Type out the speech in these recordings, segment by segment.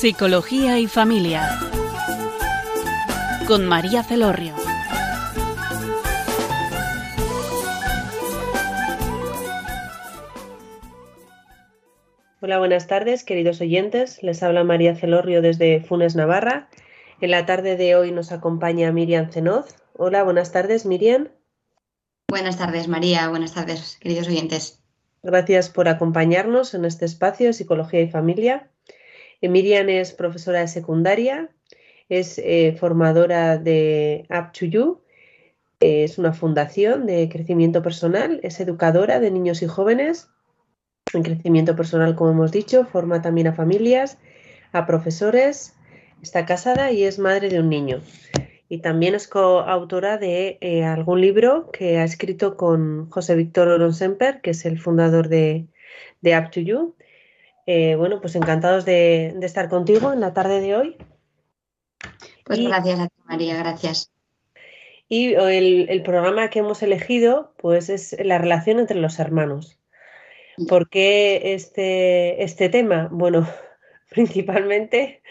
Psicología y Familia, con María Celorrio. Hola, buenas tardes, queridos oyentes. Les habla María Celorrio desde Funes, Navarra. En la tarde de hoy nos acompaña Miriam Cenoz. Hola, buenas tardes, Miriam. Buenas tardes, María. Buenas tardes, queridos oyentes. Gracias por acompañarnos en este espacio de Psicología y Familia. Miriam es profesora de secundaria, es formadora de UpToYou, es una fundación de crecimiento personal, es educadora de niños y jóvenes. En crecimiento personal, como hemos dicho, forma también a familias, a profesores, está casada y es madre de un niño. Y también es coautora de algún libro que ha escrito con José Víctor Orón Semper, que es el fundador de UpToYou. Bueno, pues encantados de estar contigo en la tarde de hoy. Pues gracias a ti, María, gracias. Y el programa que hemos elegido pues es la relación entre los hermanos. ¿Por qué este tema? Bueno, principalmente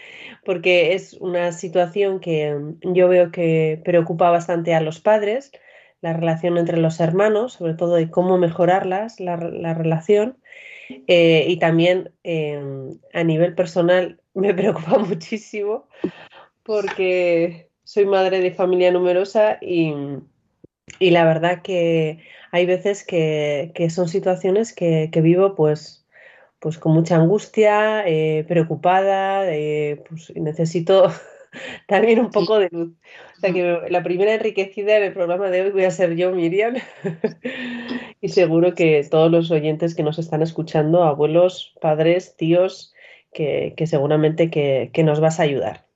porque es una situación que yo veo que preocupa bastante a los padres, la relación entre los hermanos, sobre todo de cómo mejorarlas, la relación, y también a nivel personal me preocupa muchísimo porque soy madre de familia numerosa y la verdad que hay veces que son situaciones que vivo pues con mucha angustia, preocupada, pues necesito también un poco de luz. O sea que la primera enriquecida en el programa de hoy voy a ser yo, Miriam, y seguro que todos los oyentes que nos están escuchando, abuelos, padres, tíos, que seguramente que nos vas a ayudar.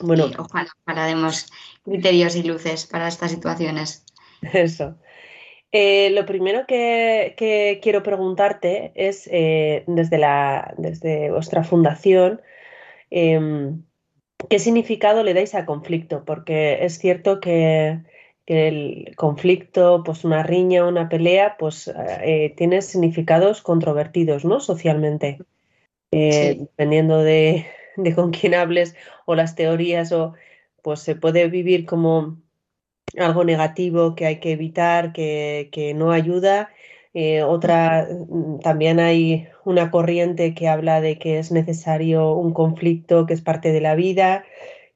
Bueno, sí, ojalá demos criterios y luces para estas situaciones. Eso. Lo primero que quiero preguntarte es, desde vuestra fundación, ¿qué significado le dais al conflicto? Porque es cierto que el conflicto, pues una riña, una pelea, pues tiene significados controvertidos, ¿no? Socialmente, sí. Dependiendo de con quién hables o las teorías, o pues se puede vivir como algo negativo que hay que evitar, que no ayuda. Otra, también hay una corriente que habla de que es necesario un conflicto, que es parte de la vida,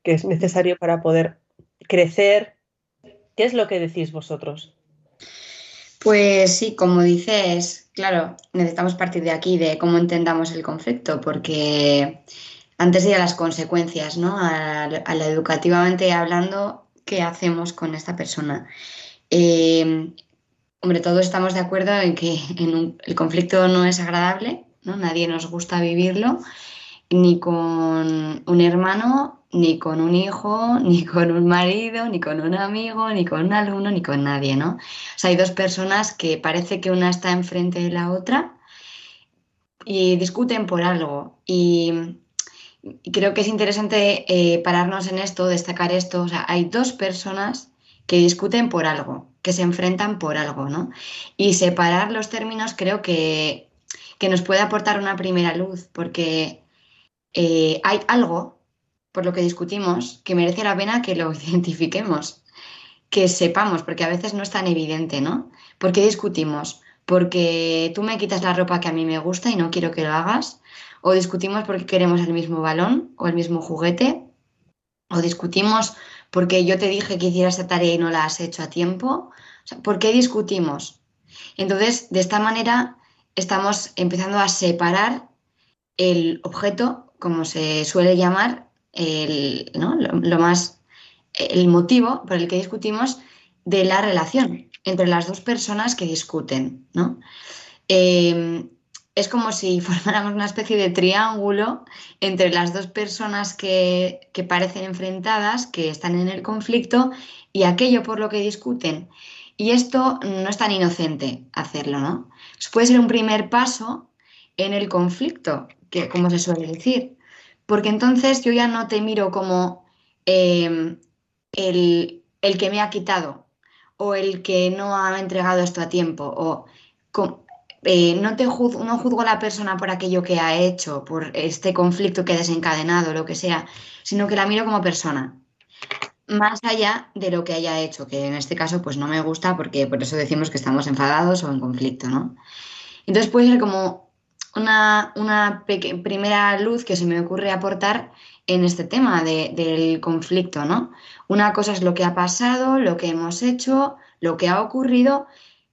que es necesario para poder crecer. ¿Qué es lo que decís vosotros? Pues sí, como dices, claro, necesitamos partir de aquí, de cómo entendamos el conflicto, porque antes de ir a las consecuencias, ¿no? A la educativamente hablando, ¿qué hacemos con esta persona? Hombre, todos estamos de acuerdo en que el conflicto no es agradable, ¿no? Nadie nos gusta vivirlo, ni con un hermano, ni con un hijo, ni con un marido, ni con un amigo, ni con un alumno, ni con nadie, ¿no? O sea, hay dos personas que parece que una está enfrente de la otra y discuten por algo. Y creo que es interesante pararnos en esto, destacar esto. O sea, hay dos personas que discuten por algo, que se enfrentan por algo, ¿no? Y separar los términos creo que nos puede aportar una primera luz, porque hay algo por lo que discutimos que merece la pena que lo identifiquemos, que sepamos, porque a veces no es tan evidente, ¿no? ¿Por qué discutimos? Porque tú me quitas la ropa que a mí me gusta y no quiero que lo hagas. O discutimos porque queremos el mismo balón o el mismo juguete. O discutimos porque yo te dije que hicieras esa tarea y no la has hecho a tiempo. O sea, ¿por qué discutimos? Entonces, de esta manera estamos empezando a separar el objeto, como se suele llamar, ¿no? El motivo por el que discutimos, de la relación entre las dos personas que discuten, ¿no? Es como si formáramos una especie de triángulo entre las dos personas que parecen enfrentadas, que están en el conflicto, y aquello por lo que discuten. Y esto no es tan inocente hacerlo, ¿no? Eso puede ser un primer paso en el conflicto, que, como se suele decir, porque entonces yo ya no te miro como el que me ha quitado, o el que no ha entregado esto a tiempo, o No juzgo a la persona por aquello que ha hecho, por este conflicto que ha desencadenado, lo que sea, sino que la miro como persona, más allá de lo que haya hecho, que en este caso pues no me gusta, porque por eso decimos que estamos enfadados o en conflicto, ¿no? Entonces puede ser como una primera luz que se me ocurre aportar en este tema del conflicto, ¿no? Una cosa es lo que ha pasado, lo que hemos hecho, lo que ha ocurrido,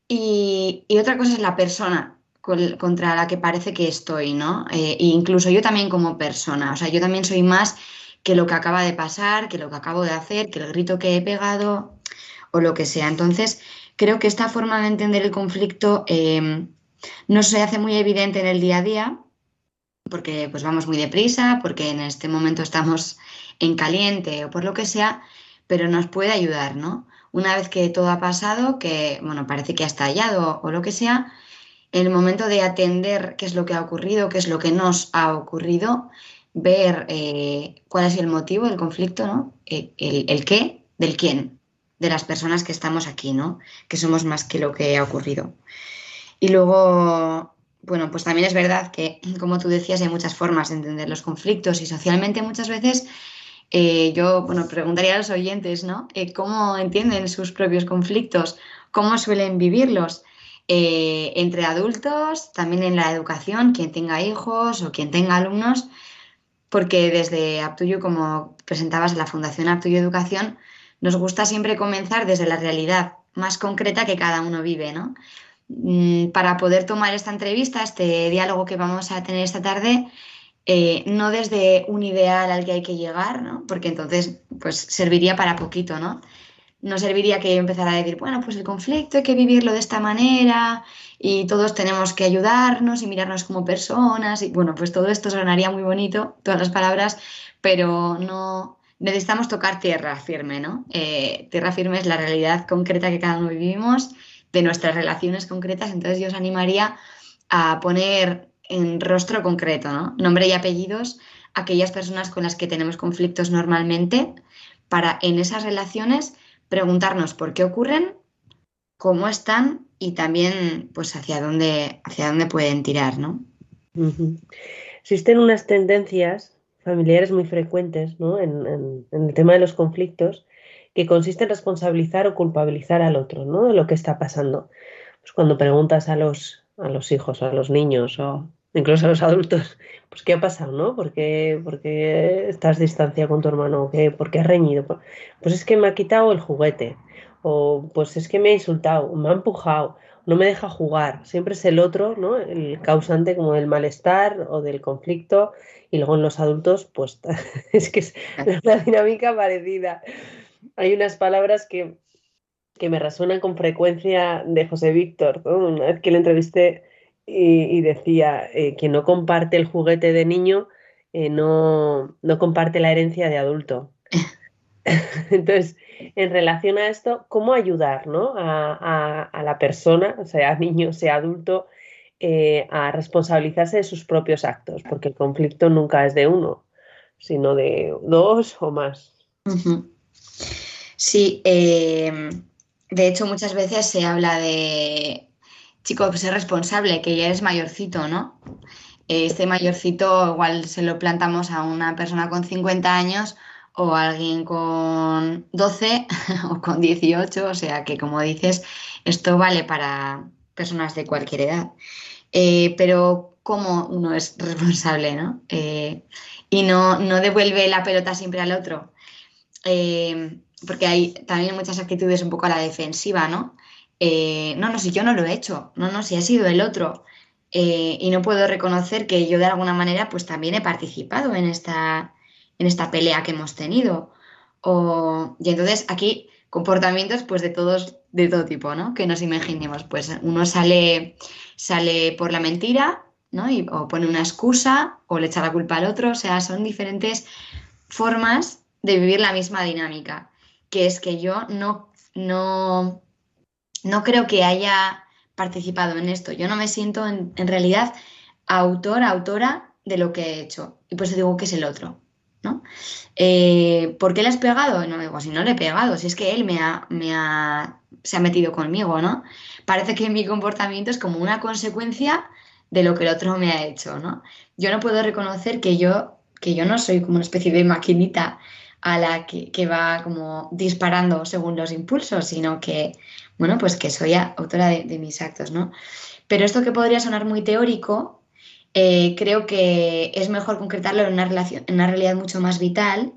y otra cosa es la persona contra la que parece que estoy, ¿no? Incluso yo también como persona, o sea, yo también soy más que lo que acaba de pasar, que lo que acabo de hacer, que el grito que he pegado o lo que sea. Entonces, creo que esta forma de entender el conflicto no se hace muy evidente en el día a día, porque pues vamos muy deprisa, porque en este momento estamos en caliente o por lo que sea, pero nos puede ayudar, ¿no? Una vez que todo ha pasado, que bueno, parece que ha estallado o lo que sea, el momento de atender qué es lo que ha ocurrido, qué es lo que nos ha ocurrido, ver cuál es el motivo del conflicto, ¿no? El qué, del quién, de las personas que estamos aquí, ¿no? Que somos más que lo que ha ocurrido. Y luego, bueno, pues también es verdad que, como tú decías, hay muchas formas de entender los conflictos y socialmente muchas veces... Yo, bueno, preguntaría a los oyentes, ¿no? ¿Cómo entienden sus propios conflictos? ¿Cómo suelen vivirlos? Entre adultos, también en la educación, quien tenga hijos o quien tenga alumnos, porque desde UpToYou, como presentabas en la Fundación UpToYou Educación, nos gusta siempre comenzar desde la realidad más concreta que cada uno vive, ¿no? Para poder tomar esta entrevista, este diálogo que vamos a tener esta tarde, no desde un ideal al que hay que llegar, ¿no? Porque entonces pues serviría para poquito, ¿no? No serviría que empezara a decir, bueno, pues el conflicto hay que vivirlo de esta manera y todos tenemos que ayudarnos y mirarnos como personas y bueno, pues todo esto sonaría muy bonito, todas las palabras, pero no necesitamos tocar tierra firme, ¿no? Tierra firme es la realidad concreta que cada uno vivimos, de nuestras relaciones concretas, entonces yo os animaría a poner... en rostro concreto, ¿no? Nombre y apellidos, aquellas personas con las que tenemos conflictos normalmente, para en esas relaciones preguntarnos por qué ocurren, cómo están y también pues hacia dónde pueden tirar, ¿no? Uh-huh. Existen unas tendencias familiares muy frecuentes, ¿no? en el tema de los conflictos, que consiste en responsabilizar o culpabilizar al otro, ¿no? De lo que está pasando. Pues cuando preguntas a los hijos, a los niños o incluso a los adultos, pues ¿qué ha pasado, no? ¿Por qué estás distanciado con tu hermano? ¿Por qué has reñido? Pues es que me ha quitado el juguete, o pues es que me ha insultado, me ha empujado, no me deja jugar. Siempre es el otro, ¿no? El causante como del malestar o del conflicto, y luego en los adultos, pues es que es una dinámica parecida. Hay unas palabras que me resuenan con frecuencia de José Víctor, ¿no? Una vez que le entrevisté y decía, quien no comparte el juguete de niño no comparte la herencia de adulto. Entonces, en relación a esto, ¿cómo ayudar, ¿no? a la persona, sea niño, sea adulto, a responsabilizarse de sus propios actos? Porque el conflicto nunca es de uno, sino de dos o más. Uh-huh. Sí, de hecho, muchas veces se habla de, chico, ser responsable, que ya eres mayorcito, ¿no? Este mayorcito igual se lo plantamos a una persona con 50 años o a alguien con 12 o con 18, o sea que, como dices, esto vale para personas de cualquier edad. Pero ¿cómo uno es responsable, no? Y no devuelve la pelota siempre al otro. Porque hay también muchas actitudes un poco a la defensiva, ¿no? No, si yo no lo he hecho, no, si ha sido el otro. Y no puedo reconocer que yo de alguna manera pues también he participado en esta pelea que hemos tenido. Y entonces aquí comportamientos pues de todo tipo, ¿no? Que nos imaginemos, pues uno sale por la mentira, ¿no? O pone una excusa o le echa la culpa al otro, o sea, son diferentes formas de vivir la misma dinámica. Que es que yo no creo que haya participado en esto. Yo no me siento en realidad autora de lo que he hecho. Y por eso digo que es el otro. ¿no? ¿Por qué le has pegado? No, digo, si no le he pegado, si es que él se ha metido conmigo, ¿no? Parece que mi comportamiento es como una consecuencia de lo que el otro me ha hecho, ¿no? Yo no puedo reconocer que yo no soy como una especie de maquinita a la que va como disparando según los impulsos, sino que, bueno, pues que soy autora de mis actos, ¿no? Pero esto que podría sonar muy teórico, creo que es mejor concretarlo en una realidad mucho más vital,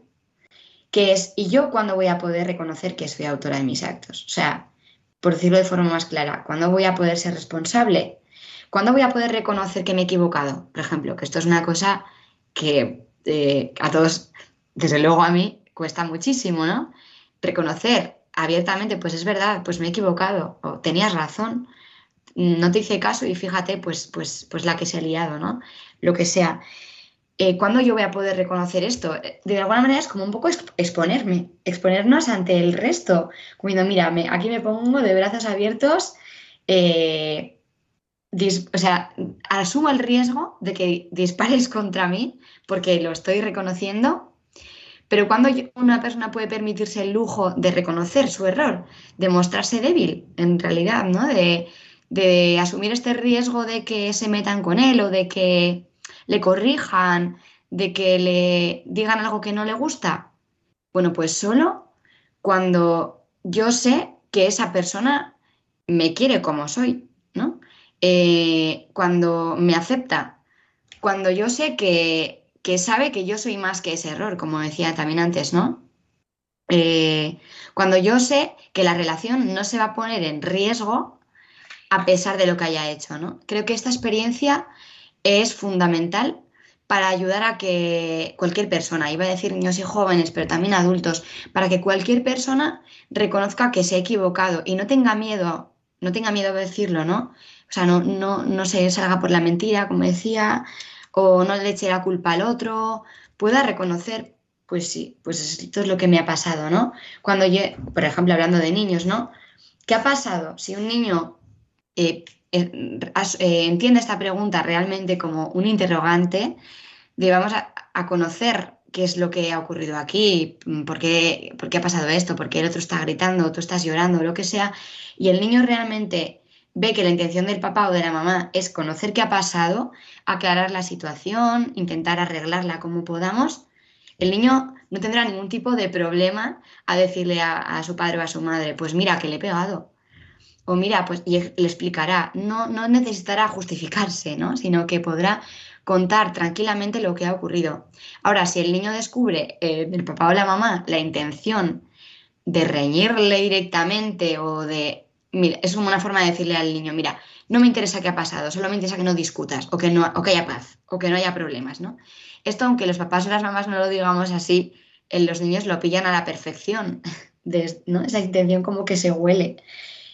que es, ¿y yo cuándo voy a poder reconocer que soy autora de mis actos? O sea, por decirlo de forma más clara, ¿cuándo voy a poder ser responsable? ¿Cuándo voy a poder reconocer que me he equivocado? Por ejemplo, que esto es una cosa que a todos, desde luego a mí, cuesta muchísimo, ¿no? Reconocer abiertamente, pues es verdad, pues me he equivocado, o tenías razón, no te hice caso y fíjate, pues la que se ha liado, ¿no? Lo que sea. ¿Cuándo yo voy a poder reconocer esto? De alguna manera es como un poco exponernos ante el resto, como diciendo, mira, aquí me pongo de brazos abiertos, asumo el riesgo de que disparéis contra mí porque lo estoy reconociendo. Pero cuando una persona puede permitirse el lujo de reconocer su error, de mostrarse débil, en realidad, ¿no? De asumir este riesgo de que se metan con él o de que le corrijan, de que le digan algo que no le gusta. Bueno, pues solo cuando yo sé que esa persona me quiere como soy, ¿no? Cuando me acepta, cuando yo sé que sabe que yo soy más que ese error, como decía también antes, ¿no? Cuando yo sé que la relación no se va a poner en riesgo a pesar de lo que haya hecho, ¿no? Creo que esta experiencia es fundamental para ayudar a que cualquier persona, iba a decir niños y jóvenes, pero también adultos, para que cualquier persona reconozca que se ha equivocado y no tenga miedo de decirlo, ¿no? O sea, no se salga por la mentira, como decía, o no le eche la culpa al otro, pueda reconocer, pues sí, pues esto es lo que me ha pasado, ¿no? Cuando yo, por ejemplo, hablando de niños, ¿no? ¿Qué ha pasado si un niño entiende esta pregunta realmente como un interrogante de vamos a conocer qué es lo que ha ocurrido aquí, por qué ha pasado esto, por qué el otro está gritando, tú estás llorando, lo que sea, y el niño realmente ve que la intención del papá o de la mamá es conocer qué ha pasado, aclarar la situación, intentar arreglarla como podamos, el niño no tendrá ningún tipo de problema a decirle a su padre o a su madre, pues mira, que le he pegado. O mira, pues y le explicará, no necesitará justificarse, ¿no? Sino que podrá contar tranquilamente lo que ha ocurrido. Ahora, si el niño descubre, el papá o la mamá, la intención de reñirle directamente o de... Mira, es una forma de decirle al niño, mira, no me interesa qué ha pasado, solo me interesa que no discutas o que haya paz o que no haya problemas, ¿no? Esto, aunque los papás o las mamás no lo digamos así, los niños lo pillan a la perfección, ¿no? Esa intención como que se huele.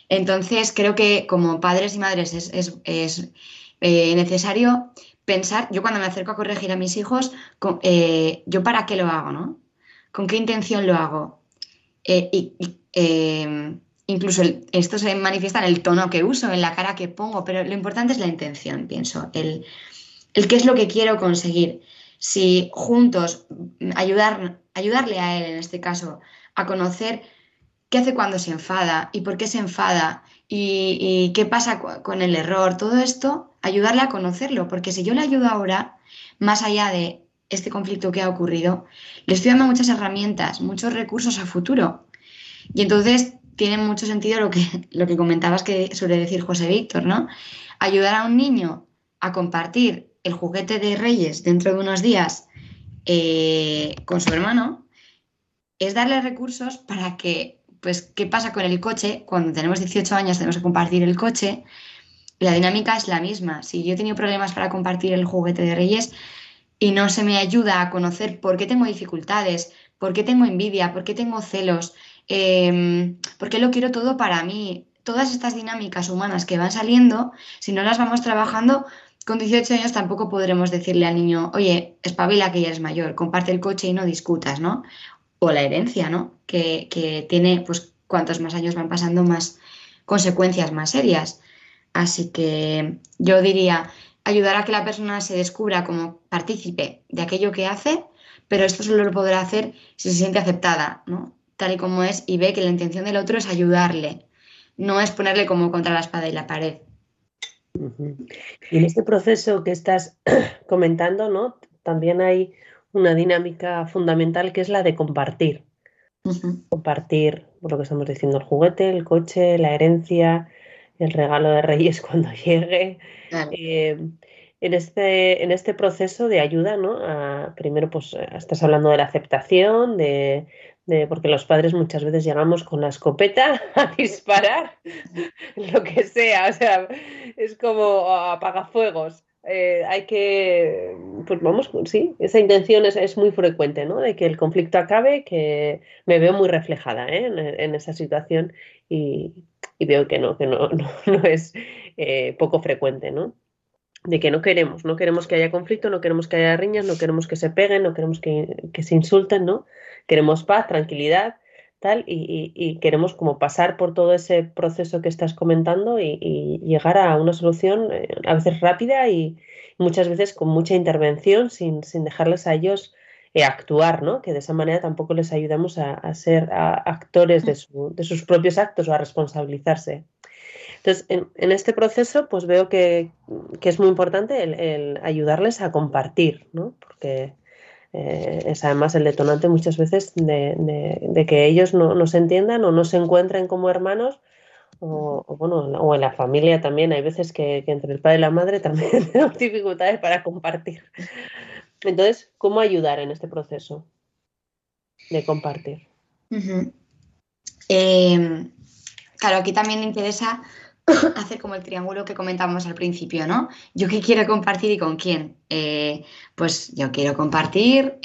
Entonces, creo que como padres y madres es necesario pensar, yo cuando me acerco a corregir a mis hijos, ¿yo para qué lo hago, no? ¿Con qué intención lo hago? Incluso esto se manifiesta en el tono que uso, en la cara que pongo, pero lo importante es la intención, pienso, el qué es lo que quiero conseguir. Si juntos ayudarle a él, en este caso, a conocer qué hace cuando se enfada y por qué se enfada y qué pasa con el error, todo esto, ayudarle a conocerlo, porque si yo le ayudo ahora, más allá de este conflicto que ha ocurrido, le estoy dando muchas herramientas, muchos recursos a futuro. Y entonces tiene mucho sentido lo que comentabas que suele decir José Víctor, ¿no? Ayudar a un niño a compartir el juguete de Reyes dentro de unos días con su hermano es darle recursos para que, pues, ¿qué pasa con el coche? Cuando tenemos 18 años tenemos que compartir el coche. La dinámica es la misma. Si yo he tenido problemas para compartir el juguete de Reyes y no se me ayuda a conocer por qué tengo dificultades, por qué tengo envidia, por qué tengo celos, por qué lo quiero todo para mí, todas estas dinámicas humanas que van saliendo, si no las vamos trabajando, con 18 años tampoco podremos decirle al niño, oye, espabila que ya eres mayor, comparte el coche y no discutas, ¿no? O la herencia, ¿no? Que tiene, pues, cuantos más años van pasando, más consecuencias más serias. Así que yo diría, ayudar a que la persona se descubra como partícipe de aquello que hace, pero esto solo lo podrá hacer si se siente aceptada, ¿no? Tal y como es, y ve que la intención del otro es ayudarle, no es ponerle como contra la espada y la pared. Y en este proceso que estás comentando, ¿no?, también hay una dinámica fundamental que es la de compartir. Compartir, por lo que estamos diciendo, el juguete, el coche, la herencia, el regalo de Reyes cuando llegue. Claro. En este proceso de ayuda, ¿no? Primero, pues estás hablando de la aceptación, porque los padres muchas veces llegamos con la escopeta a disparar lo que sea, o sea, es como apagafuegos. Hay que, pues vamos, sí, esa intención es muy frecuente, ¿no? De que el conflicto acabe, que me veo muy reflejada, ¿eh?, en esa situación y veo que no es poco frecuente, ¿no? De que no queremos que haya conflicto, no queremos que haya riñas, no queremos que se peguen, no queremos que se insulten, ¿no? Queremos paz, tranquilidad, tal, y queremos como pasar por todo ese proceso que estás comentando y llegar a una solución a veces rápida y muchas veces con mucha intervención sin dejarles a ellos actuar, ¿no? Que de esa manera tampoco les ayudamos a ser actores de sus propios actos o a responsabilizarse. Entonces, en este proceso, pues veo que es muy importante el ayudarles a compartir, ¿no? Porque es además el detonante muchas veces de que ellos no se entiendan o no se encuentren como hermanos, o en la familia también. Hay veces que entre el padre y la madre también tenemos dificultades para compartir. Entonces, ¿cómo ayudar en este proceso de compartir? Claro, aquí también me interesa hacer como el triángulo que comentábamos al principio, ¿no? ¿Yo qué quiero compartir y con quién? Pues yo quiero compartir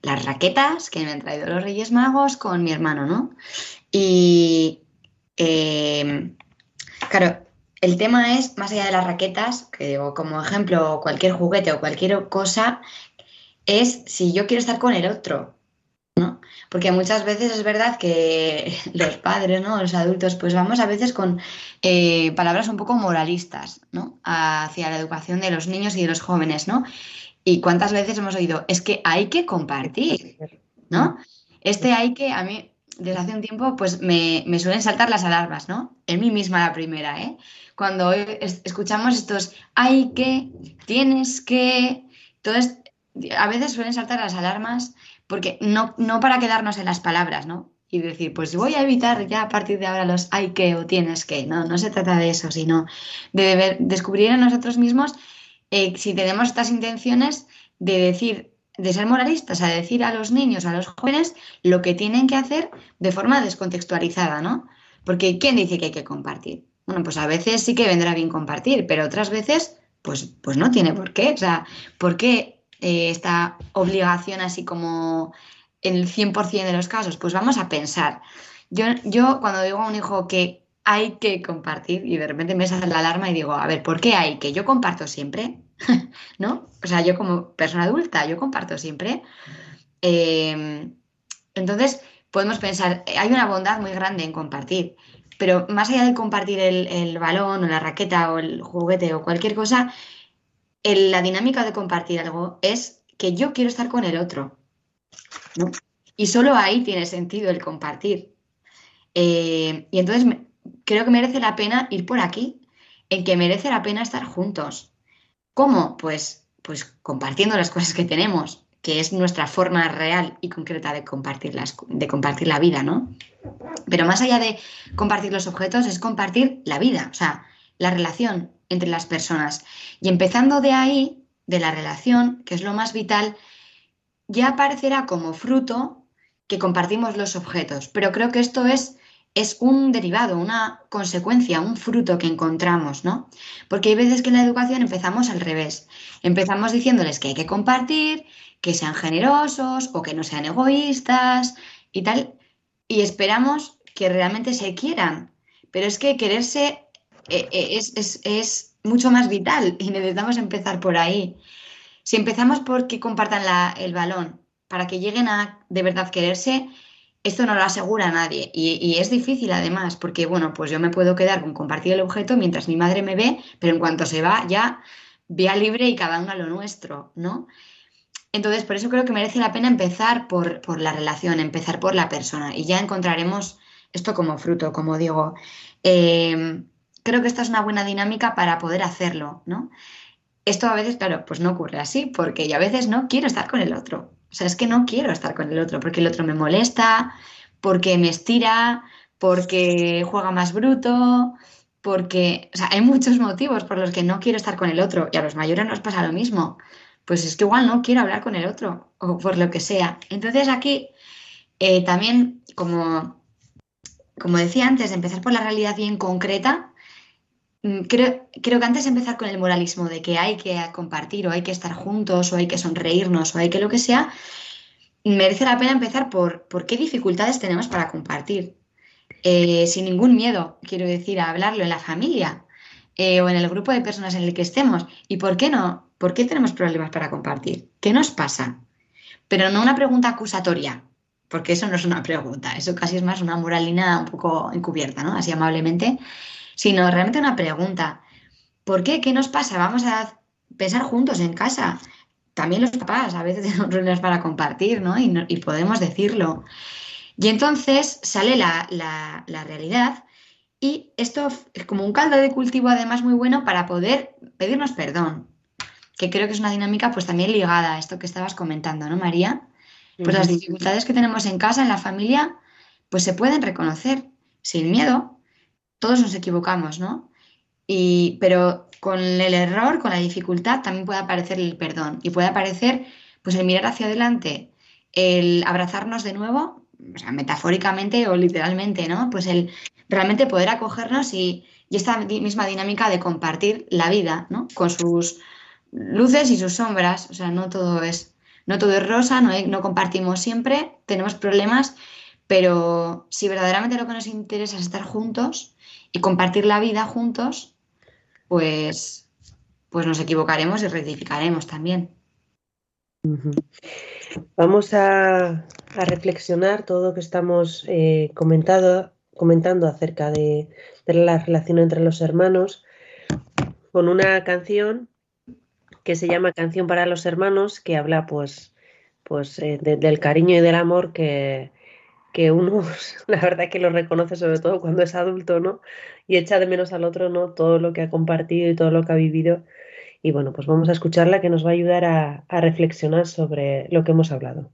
las raquetas que me han traído los Reyes Magos con mi hermano, ¿no? Y, claro, el tema es, más allá de las raquetas, que digo, como ejemplo, cualquier juguete o cualquier cosa, es si yo quiero estar con el otro, ¿no? Porque muchas veces es verdad que los padres, ¿no?, los adultos, pues vamos a veces con palabras un poco moralistas, ¿no?, hacia la educación de los niños y de los jóvenes, ¿no? Y cuántas veces hemos oído, es que hay que compartir, ¿no? Hay que, a mí, desde hace un tiempo, pues me suelen saltar las alarmas, ¿no? En mí misma la primera, ¿eh? Cuando escuchamos estos, hay que, tienes que, entonces, a veces suelen saltar las alarmas. Porque no para quedarnos en las palabras, ¿no? Y decir, pues voy a evitar ya a partir de ahora los hay que o tienes que. No se trata de eso, sino de descubrir en nosotros mismos si tenemos estas intenciones de decir, de ser moralistas, a decir a los niños, a los jóvenes, lo que tienen que hacer de forma descontextualizada, ¿no? Porque ¿quién dice que hay que compartir? Bueno, pues a veces sí que vendrá bien compartir, pero otras veces, pues no tiene por qué. O sea, ¿por qué esta obligación así como en el 100% de los casos? Pues vamos a pensar. Yo cuando digo a un hijo que hay que compartir y de repente me sale la alarma y digo, a ver, ¿por qué hay que? Yo comparto siempre, ¿no? O sea, yo como persona adulta, yo comparto siempre. Entonces podemos pensar, hay una bondad muy grande en compartir, pero más allá de compartir el balón o la raqueta o el juguete o cualquier cosa, la dinámica de compartir algo es que yo quiero estar con el otro, ¿no? Y solo ahí tiene sentido el compartir. Y entonces creo que merece la pena ir por aquí, en que merece la pena estar juntos. ¿Cómo? Pues compartiendo las cosas que tenemos, que es nuestra forma real y concreta de compartir la vida, ¿no? Pero más allá de compartir los objetos, es compartir la vida, o sea, la relación entre las personas. Y empezando de ahí, de la relación, que es lo más vital, ya aparecerá como fruto que compartimos los objetos. Pero creo que esto es un derivado, una consecuencia, un fruto que encontramos, ¿no? Porque hay veces que en la educación empezamos al revés. Empezamos diciéndoles que hay que compartir, que sean generosos o que no sean egoístas y tal. Y esperamos que realmente se quieran. Pero es que quererse es mucho más vital y necesitamos empezar por ahí. Si empezamos por que compartan el balón para que lleguen a de verdad quererse, esto no lo asegura nadie y es difícil además porque, bueno, pues yo me puedo quedar con compartir el objeto mientras mi madre me ve, pero en cuanto se va ya vía libre y cada uno a lo nuestro, ¿no? Entonces, por eso creo que merece la pena empezar por la relación, empezar por la persona, y ya encontraremos esto como fruto, como digo. Creo que esta es una buena dinámica para poder hacerlo, ¿no? Esto a veces, claro, pues no ocurre así, porque yo a veces no quiero estar con el otro. O sea, es que no quiero estar con el otro, porque el otro me molesta, porque me estira, porque juega más bruto, porque... O sea, hay muchos motivos por los que no quiero estar con el otro, y a los mayores nos pasa lo mismo. Pues es que igual no quiero hablar con el otro, o por lo que sea. Entonces aquí también, como decía antes, empezar por la realidad bien concreta. Creo que antes de empezar con el moralismo de que hay que compartir, o hay que estar juntos, o hay que sonreírnos, o hay que lo que sea, merece la pena empezar por qué dificultades tenemos para compartir. Sin ningún miedo, quiero decir, a hablarlo en la familia o en el grupo de personas en el que estemos. ¿Y por qué no? ¿Por qué tenemos problemas para compartir? ¿Qué nos pasa? Pero no una pregunta acusatoria, porque eso no es una pregunta, eso casi es más una moralina un poco encubierta, ¿no? Así amablemente, sino realmente una pregunta. ¿Por qué? ¿Qué nos pasa? Vamos a pensar juntos en casa. También los papás a veces tenemos problemas para compartir, ¿no? Y podemos decirlo. Y entonces sale la realidad. Y esto es como un caldo de cultivo, además, muy bueno para poder pedirnos perdón, que creo que es una dinámica pues también ligada a esto que estabas comentando, ¿no, María? Pues las dificultades que tenemos en casa, en la familia, pues se pueden reconocer sin miedo. Todos nos equivocamos, ¿no? Pero con el error, con la dificultad, también puede aparecer el perdón, y puede aparecer pues el mirar hacia adelante, el abrazarnos de nuevo, o sea, metafóricamente o literalmente, ¿no? Pues el realmente poder acogernos y esta misma dinámica de compartir la vida, ¿no? Con sus luces y sus sombras. O sea, no todo es rosa, no compartimos siempre, tenemos problemas, pero si verdaderamente lo que nos interesa es estar juntos y compartir la vida juntos, pues nos equivocaremos y rectificaremos también. Vamos a reflexionar todo lo que estamos comentando acerca de la relación entre los hermanos con una canción que se llama Canción para los hermanos, que habla del cariño y del amor que uno, la verdad que lo reconoce sobre todo cuando es adulto, ¿no? Y echa de menos al otro, ¿no? Todo lo que ha compartido y todo lo que ha vivido. Y bueno, pues vamos a escucharla, que nos va a ayudar a reflexionar sobre lo que hemos hablado.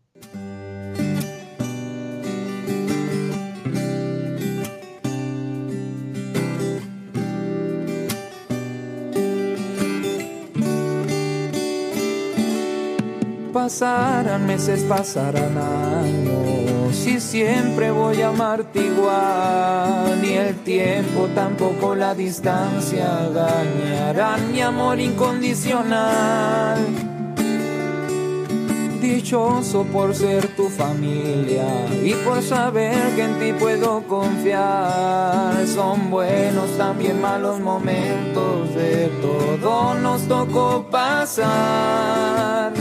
Pasarán meses, pasarán años, y siempre voy a amarte igual. Ni el tiempo, tampoco la distancia dañarán mi amor incondicional. Dichoso por ser tu familia y por saber que en ti puedo confiar. Son buenos también malos momentos, de todo nos tocó pasar.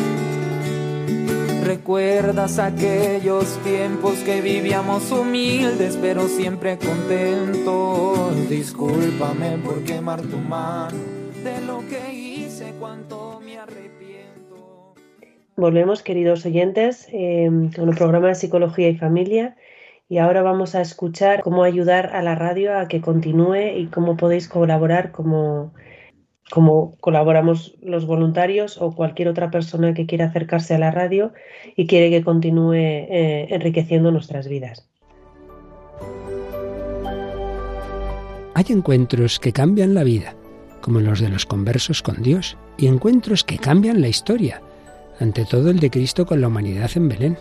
Recuerdas aquellos tiempos que vivíamos humildes, pero siempre contentos. Discúlpame por quemar tu mano, de lo que hice, cuánto me arrepiento. Volvemos, queridos oyentes, con el programa de Psicología y Familia. Y ahora vamos a escuchar cómo ayudar a la radio a que continúe y cómo podéis colaborar, como colaboramos los voluntarios o cualquier otra persona que quiera acercarse a la radio y quiere que continúe enriqueciendo nuestras vidas. Hay encuentros que cambian la vida, como los de los conversos con Dios, y encuentros que cambian la historia, ante todo el de Cristo con la humanidad en Belén.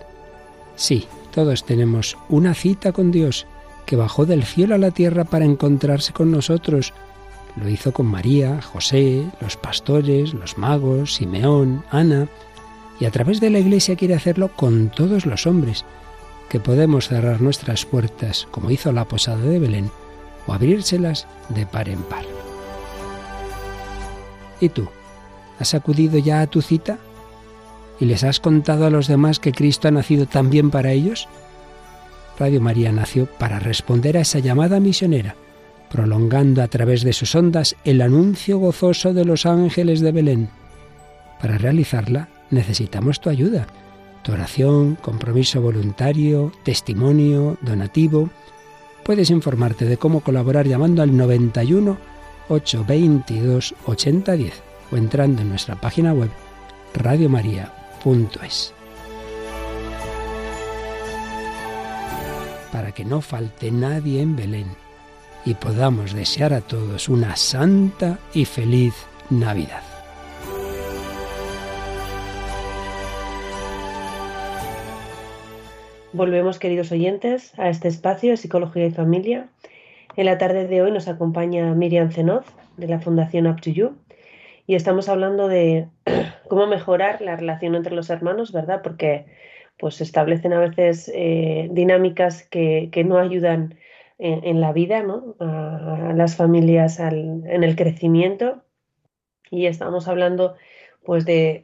Sí, todos tenemos una cita con Dios, que bajó del cielo a la tierra para encontrarse con nosotros. Lo hizo con María, José, los pastores, los magos, Simeón, Ana, y a través de la Iglesia quiere hacerlo con todos los hombres, que podemos cerrar nuestras puertas, como hizo la posada de Belén, o abrírselas de par en par. ¿Y tú? ¿Has acudido ya a tu cita? ¿Y les has contado a los demás que Cristo ha nacido también para ellos? Radio María nació para responder a esa llamada misionera, prolongando a través de sus ondas el anuncio gozoso de los ángeles de Belén. Para realizarla, necesitamos tu ayuda, tu oración, compromiso voluntario, testimonio, donativo. Puedes informarte de cómo colaborar llamando al 91 822 8010 o entrando en nuestra página web radiomaria.es. Para que no falte nadie en Belén y podamos desear a todos una santa y feliz Navidad. Volvemos, queridos oyentes, a este espacio de Psicología y Familia. En la tarde de hoy nos acompaña Miriam Cenoz, de la Fundación UpToYou, y estamos hablando de cómo mejorar la relación entre los hermanos, ¿verdad? Porque pues se establecen a veces dinámicas que no ayudan en la vida, ¿no? A las familias en el crecimiento. Y estamos hablando pues de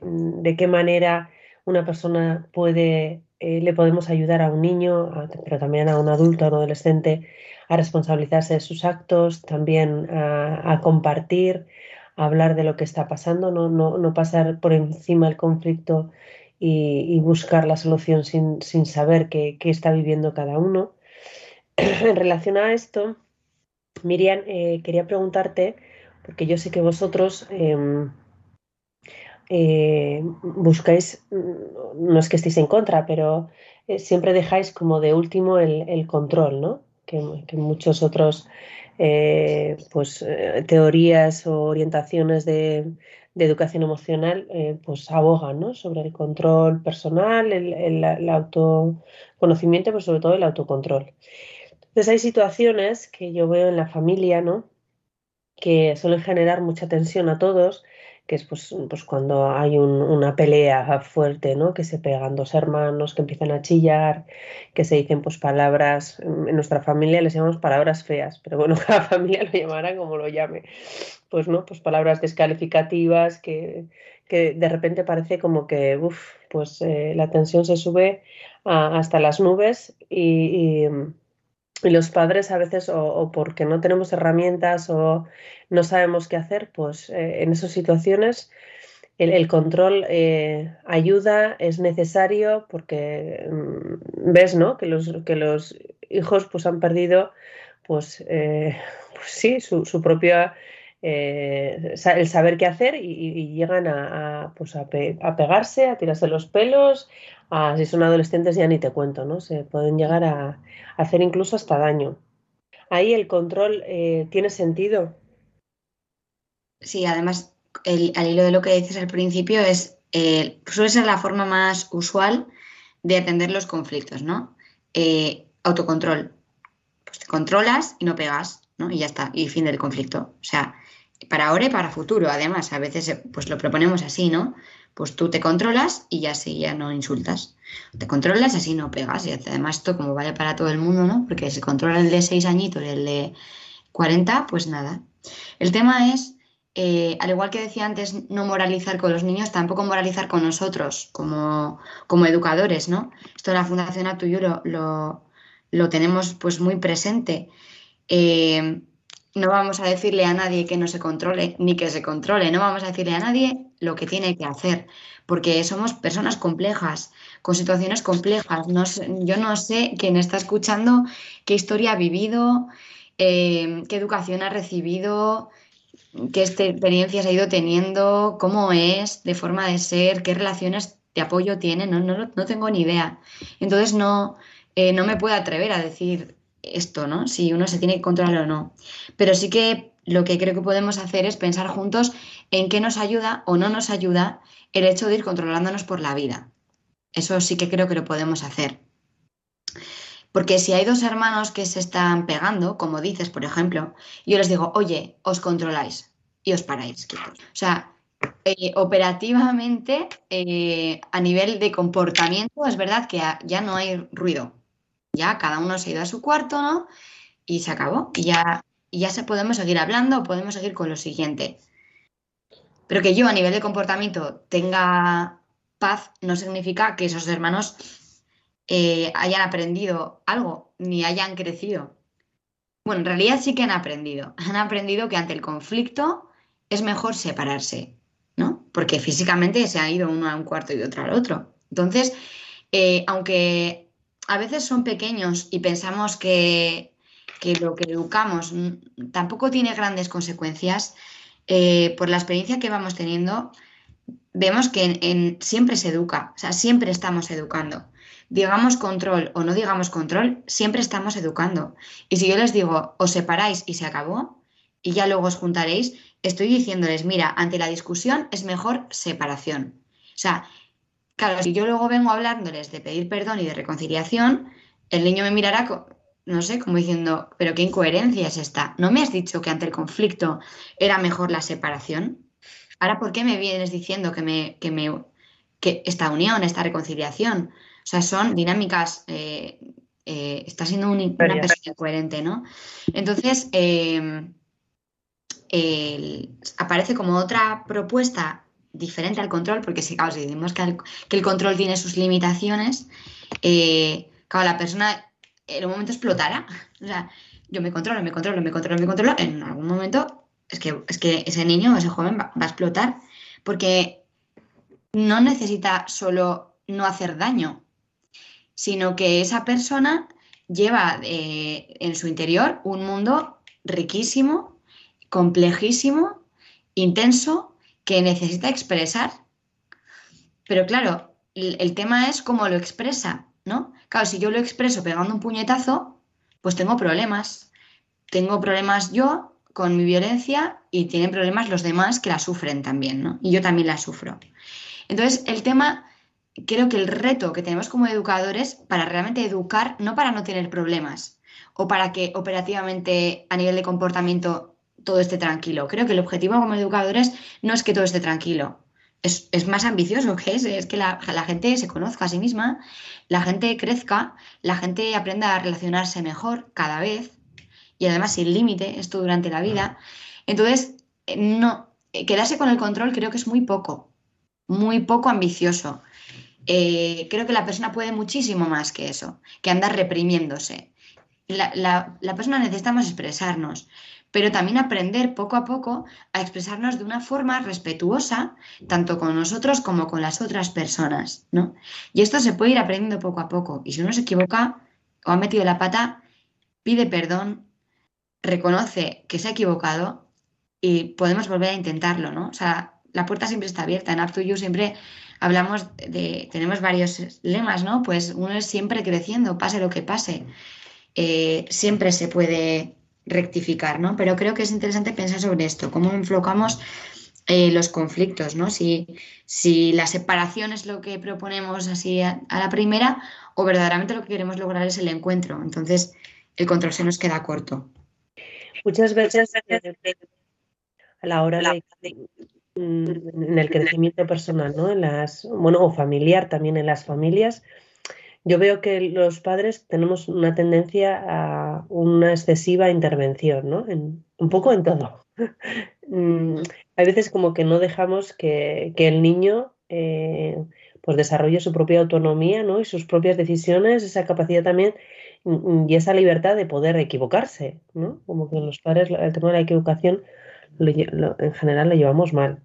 qué manera una persona puede... le podemos ayudar a un niño, pero también a un adulto, a un adolescente, a responsabilizarse de sus actos, también a compartir, a hablar de lo que está pasando, no pasar por encima del conflicto y buscar la solución sin saber qué está viviendo cada uno. En relación a esto, Miriam, quería preguntarte, porque yo sé que vosotros... buscáis, no es que estéis en contra, pero siempre dejáis como de último el control, ¿no? Que muchos otros teorías o orientaciones de educación emocional pues abogan, ¿no? Sobre el control personal, el autoconocimiento, pero sobre todo el autocontrol. Entonces hay situaciones que yo veo en la familia, ¿no? Que suelen generar mucha tensión a todos, que es pues cuando hay una pelea fuerte, ¿no? Que se pegan dos hermanos, que empiezan a chillar, que se dicen pues palabras, en nuestra familia les llamamos palabras feas, pero bueno, cada familia lo llamará como lo llame, pues no, pues palabras descalificativas que de repente parece como que la tensión se sube hasta las nubes y los padres a veces o porque no tenemos herramientas o no sabemos qué hacer, pues en esas situaciones el control ayuda, es necesario porque ves, ¿no? que los hijos pues han perdido su propia el saber qué hacer y llegan a pegarse, a tirarse los pelos, si son adolescentes ya ni te cuento, ¿no? Se pueden llegar a hacer incluso hasta daño. Ahí el control tiene sentido. Sí, además, al hilo de lo que dices al principio, suele ser la forma más usual de atender los conflictos, ¿no? Autocontrol. Pues te controlas y no pegas, ¿no? Y ya está, y fin del conflicto. O sea, para ahora y para futuro, además, a veces pues lo proponemos así, ¿no? Pues tú te controlas y ya sí, ya no insultas. Te controlas, así no pegas. Y además esto como vale para todo el mundo, ¿no? Porque si controla el de 6 añitos, el de 40, pues nada. El tema es, al igual que decía antes, no moralizar con los niños, tampoco moralizar con nosotros como educadores, ¿no? Esto en la Fundación UpToYou lo tenemos pues muy presente. No vamos a decirle a nadie que no se controle ni que se controle, no vamos a decirle a nadie lo que tiene que hacer, porque somos personas complejas, con situaciones complejas. Yo no sé quién está escuchando, qué historia ha vivido, qué educación ha recibido, qué experiencias ha ido teniendo, cómo es, de forma de ser, qué relaciones de apoyo tiene, no tengo ni idea. Entonces no me puedo atrever a decir esto, ¿no? Si uno se tiene que controlar o no. Pero sí que lo que creo que podemos hacer es pensar juntos en qué nos ayuda o no nos ayuda el hecho de ir controlándonos por la vida. Eso sí que creo que lo podemos hacer. Porque si hay dos hermanos que se están pegando, como dices, por ejemplo, yo les digo, oye, os controláis y os paráis quietos. O sea, operativamente, a nivel de comportamiento, es verdad que ya no hay ruido. Ya cada uno se ha ido a su cuarto, ¿no? Y se acabó. Y ya podemos seguir hablando o podemos seguir con lo siguiente. Pero que yo a nivel de comportamiento tenga paz no significa que esos hermanos hayan aprendido algo ni hayan crecido. Bueno, en realidad sí que han aprendido. Han aprendido que ante el conflicto es mejor separarse, ¿no? porque físicamente se ha ido uno a un cuarto y otro al otro. Entonces, aunque a veces son pequeños y pensamos que lo que educamos tampoco tiene grandes consecuencias, por la experiencia que vamos teniendo, vemos que siempre se educa, o sea, siempre estamos educando. Digamos control o no digamos control, siempre estamos educando. Y si yo les digo, os separáis y se acabó, y ya luego os juntaréis, estoy diciéndoles, mira, ante la discusión es mejor separación. O sea, claro, si yo luego vengo hablándoles de pedir perdón y de reconciliación, el niño me mirará, no sé, como diciendo, pero qué incoherencia es esta. ¿No me has dicho que ante el conflicto era mejor la separación? Ahora, ¿por qué me vienes diciendo que esta unión, esta reconciliación? O sea, son dinámicas, está siendo una persona coherente, ¿no? Entonces, aparece como otra propuesta diferente al control, porque si decimos que el control tiene sus limitaciones, claro, la persona en un momento explotará. O sea, yo me controlo, en algún momento... Es que ese niño o ese joven va a explotar, porque no necesita solo no hacer daño, sino que esa persona lleva en su interior un mundo riquísimo, complejísimo, intenso, que necesita expresar. Pero claro, el tema es cómo lo expresa, ¿no? Claro, si yo lo expreso pegando un puñetazo, pues tengo problemas yo con mi violencia, y tienen problemas los demás que la sufren también, ¿no? Y yo también la sufro. Entonces, creo que el reto que tenemos como educadores para realmente educar, no para no tener problemas, o para que operativamente a nivel de comportamiento todo esté tranquilo. Creo que el objetivo como educadores no es que todo esté tranquilo, es más ambicioso que eso, es que la gente se conozca a sí misma, la gente crezca, la gente aprenda a relacionarse mejor cada vez, y además sin límite, esto durante la vida. Entonces, quedarse con el control creo que es muy poco ambicioso. Creo que la persona puede muchísimo más que eso, que andar reprimiéndose. La persona necesitamos expresarnos, pero también aprender poco a poco a expresarnos de una forma respetuosa, tanto con nosotros como con las otras personas, ¿no? Y esto se puede ir aprendiendo poco a poco. Y si uno se equivoca o ha metido la pata, pide perdón, reconoce que se ha equivocado y podemos volver a intentarlo, ¿no? O sea, la puerta siempre está abierta. En UpToYou siempre hablamos tenemos varios lemas, ¿no? Pues uno es siempre creciendo, pase lo que pase. Siempre se puede rectificar, ¿no? Pero creo que es interesante pensar sobre esto, cómo enfocamos los conflictos, ¿no? Si la separación es lo que proponemos así a la primera, o verdaderamente lo que queremos lograr es el encuentro. Entonces, el control se nos queda corto. Muchas veces a la hora en el crecimiento personal, ¿no? O familiar también en las familias, yo veo que los padres tenemos una tendencia a una excesiva intervención, ¿no? Un poco en todo. Hay veces como que no dejamos que el niño pues desarrolle su propia autonomía, ¿no? Y sus propias decisiones, esa capacidad también y esa libertad de poder equivocarse, ¿no? Como que los padres, el tema de la equivocación, en general lo llevamos mal.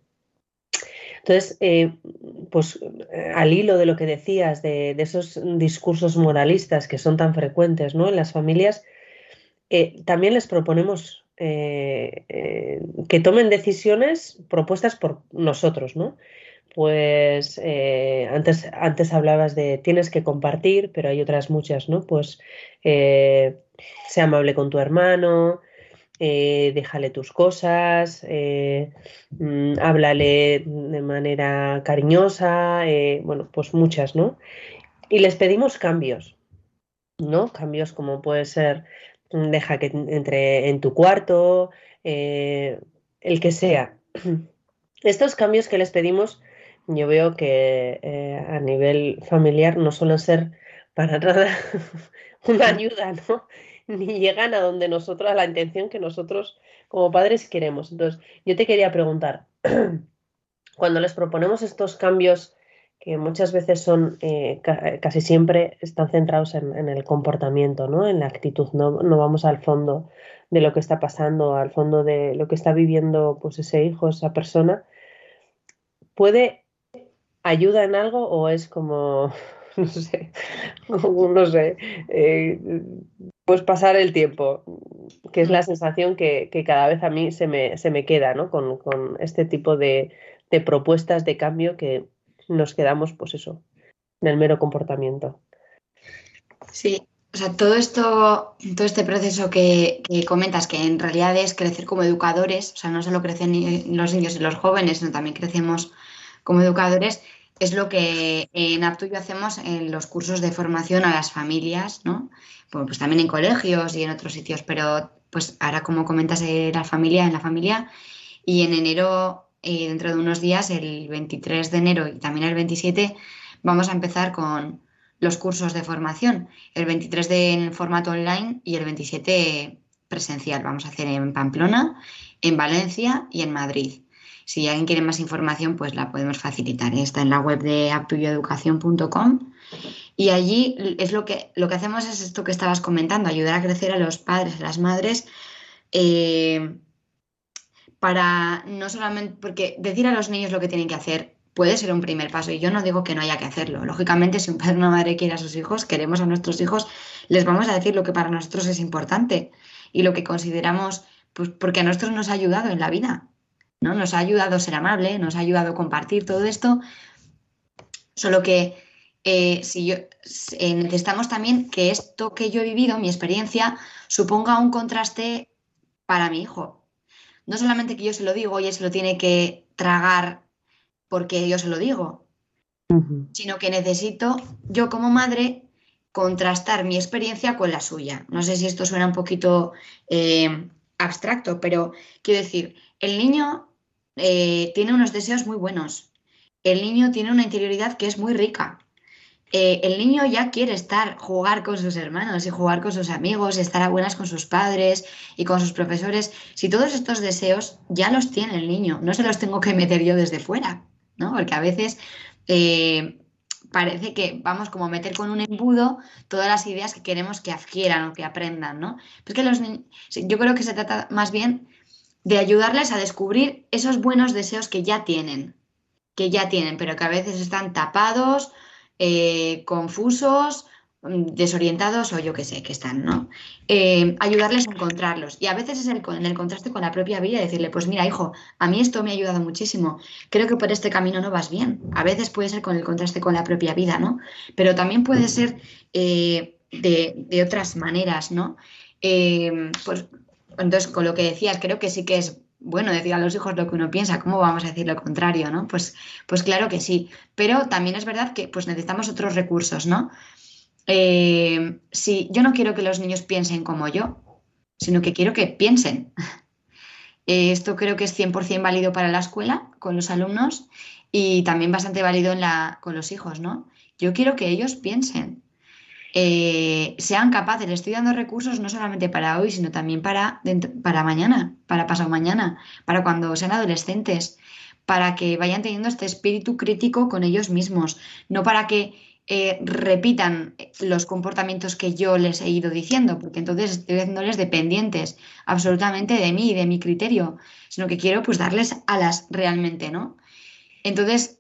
Entonces, pues al hilo de lo que decías, de esos discursos moralistas que son tan frecuentes, ¿no? En las familias, también les proponemos que tomen decisiones propuestas por nosotros, ¿no? Pues antes hablabas de tienes que compartir, pero hay otras muchas, ¿no? Pues sea amable con tu hermano, déjale tus cosas, háblale de manera cariñosa, bueno, pues muchas, ¿no? Y les pedimos cambios, ¿no? Cambios como puede ser deja que entre en tu cuarto, el que sea. Estos cambios que les pedimos, yo veo que a nivel familiar no suelen ser para nada una ayuda, ¿no? Ni llegan a donde nosotros, a la intención que nosotros como padres queremos. Entonces, yo te quería preguntar, cuando les proponemos estos cambios que muchas veces son, casi siempre están centrados en el comportamiento, ¿no? En la actitud, no vamos al fondo de lo que está pasando, al fondo de lo que está viviendo pues ese hijo, esa persona. ¿Puede ayuda en algo o es como, no sé, pues pasar el tiempo? Que es la sensación que cada vez a mí se me queda, ¿no? Con este tipo de propuestas de cambio que nos quedamos, pues eso, en el mero comportamiento. Sí, o sea, todo este proceso que comentas, que en realidad es crecer como educadores, o sea, no solo crecen los niños y los jóvenes, sino también crecemos como educadores, es lo que en UpToYou hacemos en los cursos de formación a las familias, ¿no? Pues también en colegios y en otros sitios, pero pues ahora, como comentas, en la familia, y en enero, dentro de unos días, el 23 de enero y también el 27, vamos a empezar con los cursos de formación, el 23 en formato online y el 27 presencial. Vamos a hacer en Pamplona, en Valencia y en Madrid. Si alguien quiere más información, pues la podemos facilitar. Está en la web de uptoyoueducation.com, y allí es lo que hacemos es esto que estabas comentando, ayudar a crecer a los padres, a las madres, para no solamente, porque decir a los niños lo que tienen que hacer puede ser un primer paso, y yo no digo que no haya que hacerlo. Lógicamente, si un padre o una madre quiere a sus hijos, queremos a nuestros hijos, les vamos a decir lo que para nosotros es importante y lo que consideramos, pues porque a nosotros nos ha ayudado en la vida, ¿no? Nos ha ayudado ser amable, nos ha ayudado compartir todo esto, solo que necesitamos también que esto que yo he vivido, mi experiencia, suponga un contraste para mi hijo. No solamente que yo se lo digo y él se lo tiene que tragar porque yo se lo digo, sino que necesito yo como madre contrastar mi experiencia con la suya. No sé si esto suena un poquito abstracto, pero quiero decir, el niño tiene unos deseos muy buenos, el niño tiene una interioridad que es muy rica, el niño ya quiere jugar con sus hermanos y jugar con sus amigos, estar a buenas con sus padres y con sus profesores. Si todos estos deseos ya los tiene el niño, no se los tengo que meter yo desde fuera, ¿no? Porque a veces parece que vamos como a meter con un embudo todas las ideas que queremos que adquieran o que aprendan, ¿no? Pues que yo creo que se trata más bien de ayudarles a descubrir esos buenos deseos que ya tienen, pero que a veces están tapados, confusos, desorientados o yo qué sé, que están, ¿no? Ayudarles a encontrarlos. Y a veces es en el contraste con la propia vida, decirle, pues mira, hijo, a mí esto me ha ayudado muchísimo, creo que por este camino no vas bien. A veces puede ser con el contraste con la propia vida, ¿no? Pero también puede ser de otras maneras, ¿no? Pues entonces, con lo que decías, creo que sí que es bueno decir a los hijos lo que uno piensa. ¿Cómo vamos a decir lo contrario, no? Pues claro que sí. Pero también es verdad que pues necesitamos otros recursos, ¿no? Si yo no quiero que los niños piensen como yo, sino que quiero que piensen. Esto creo que es 100% válido para la escuela, con los alumnos, y también bastante válido con los hijos, ¿no? Yo quiero que ellos piensen. Sean capaces, les estoy dando recursos no solamente para hoy, sino también para mañana, para pasado mañana, para cuando sean adolescentes, para que vayan teniendo este espíritu crítico con ellos mismos, no para que repitan los comportamientos que yo les he ido diciendo, porque entonces estoy haciéndoles dependientes absolutamente de mí y de mi criterio, sino que quiero pues darles alas realmente, ¿no? Entonces,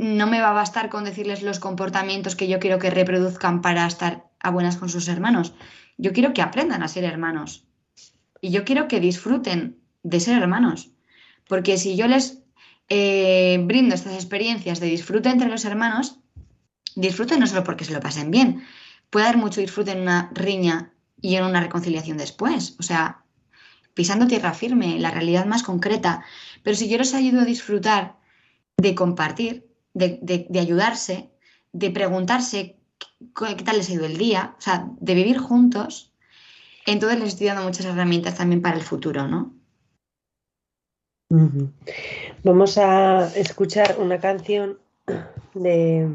no me va a bastar con decirles los comportamientos que yo quiero que reproduzcan para estar a buenas con sus hermanos. Yo quiero que aprendan a ser hermanos. Y yo quiero que disfruten de ser hermanos. Porque si yo les brindo estas experiencias de disfrute entre los hermanos, disfruten no solo porque se lo pasen bien. Puede haber mucho disfrute en una riña y en una reconciliación después. O sea, pisando tierra firme, la realidad más concreta. Pero si yo les ayudo a disfrutar de compartir, de ayudarse, de preguntarse qué tal les ha ido el día, o sea, de vivir juntos, entonces les estoy dando muchas herramientas también para el futuro, ¿no? Vamos a escuchar una canción de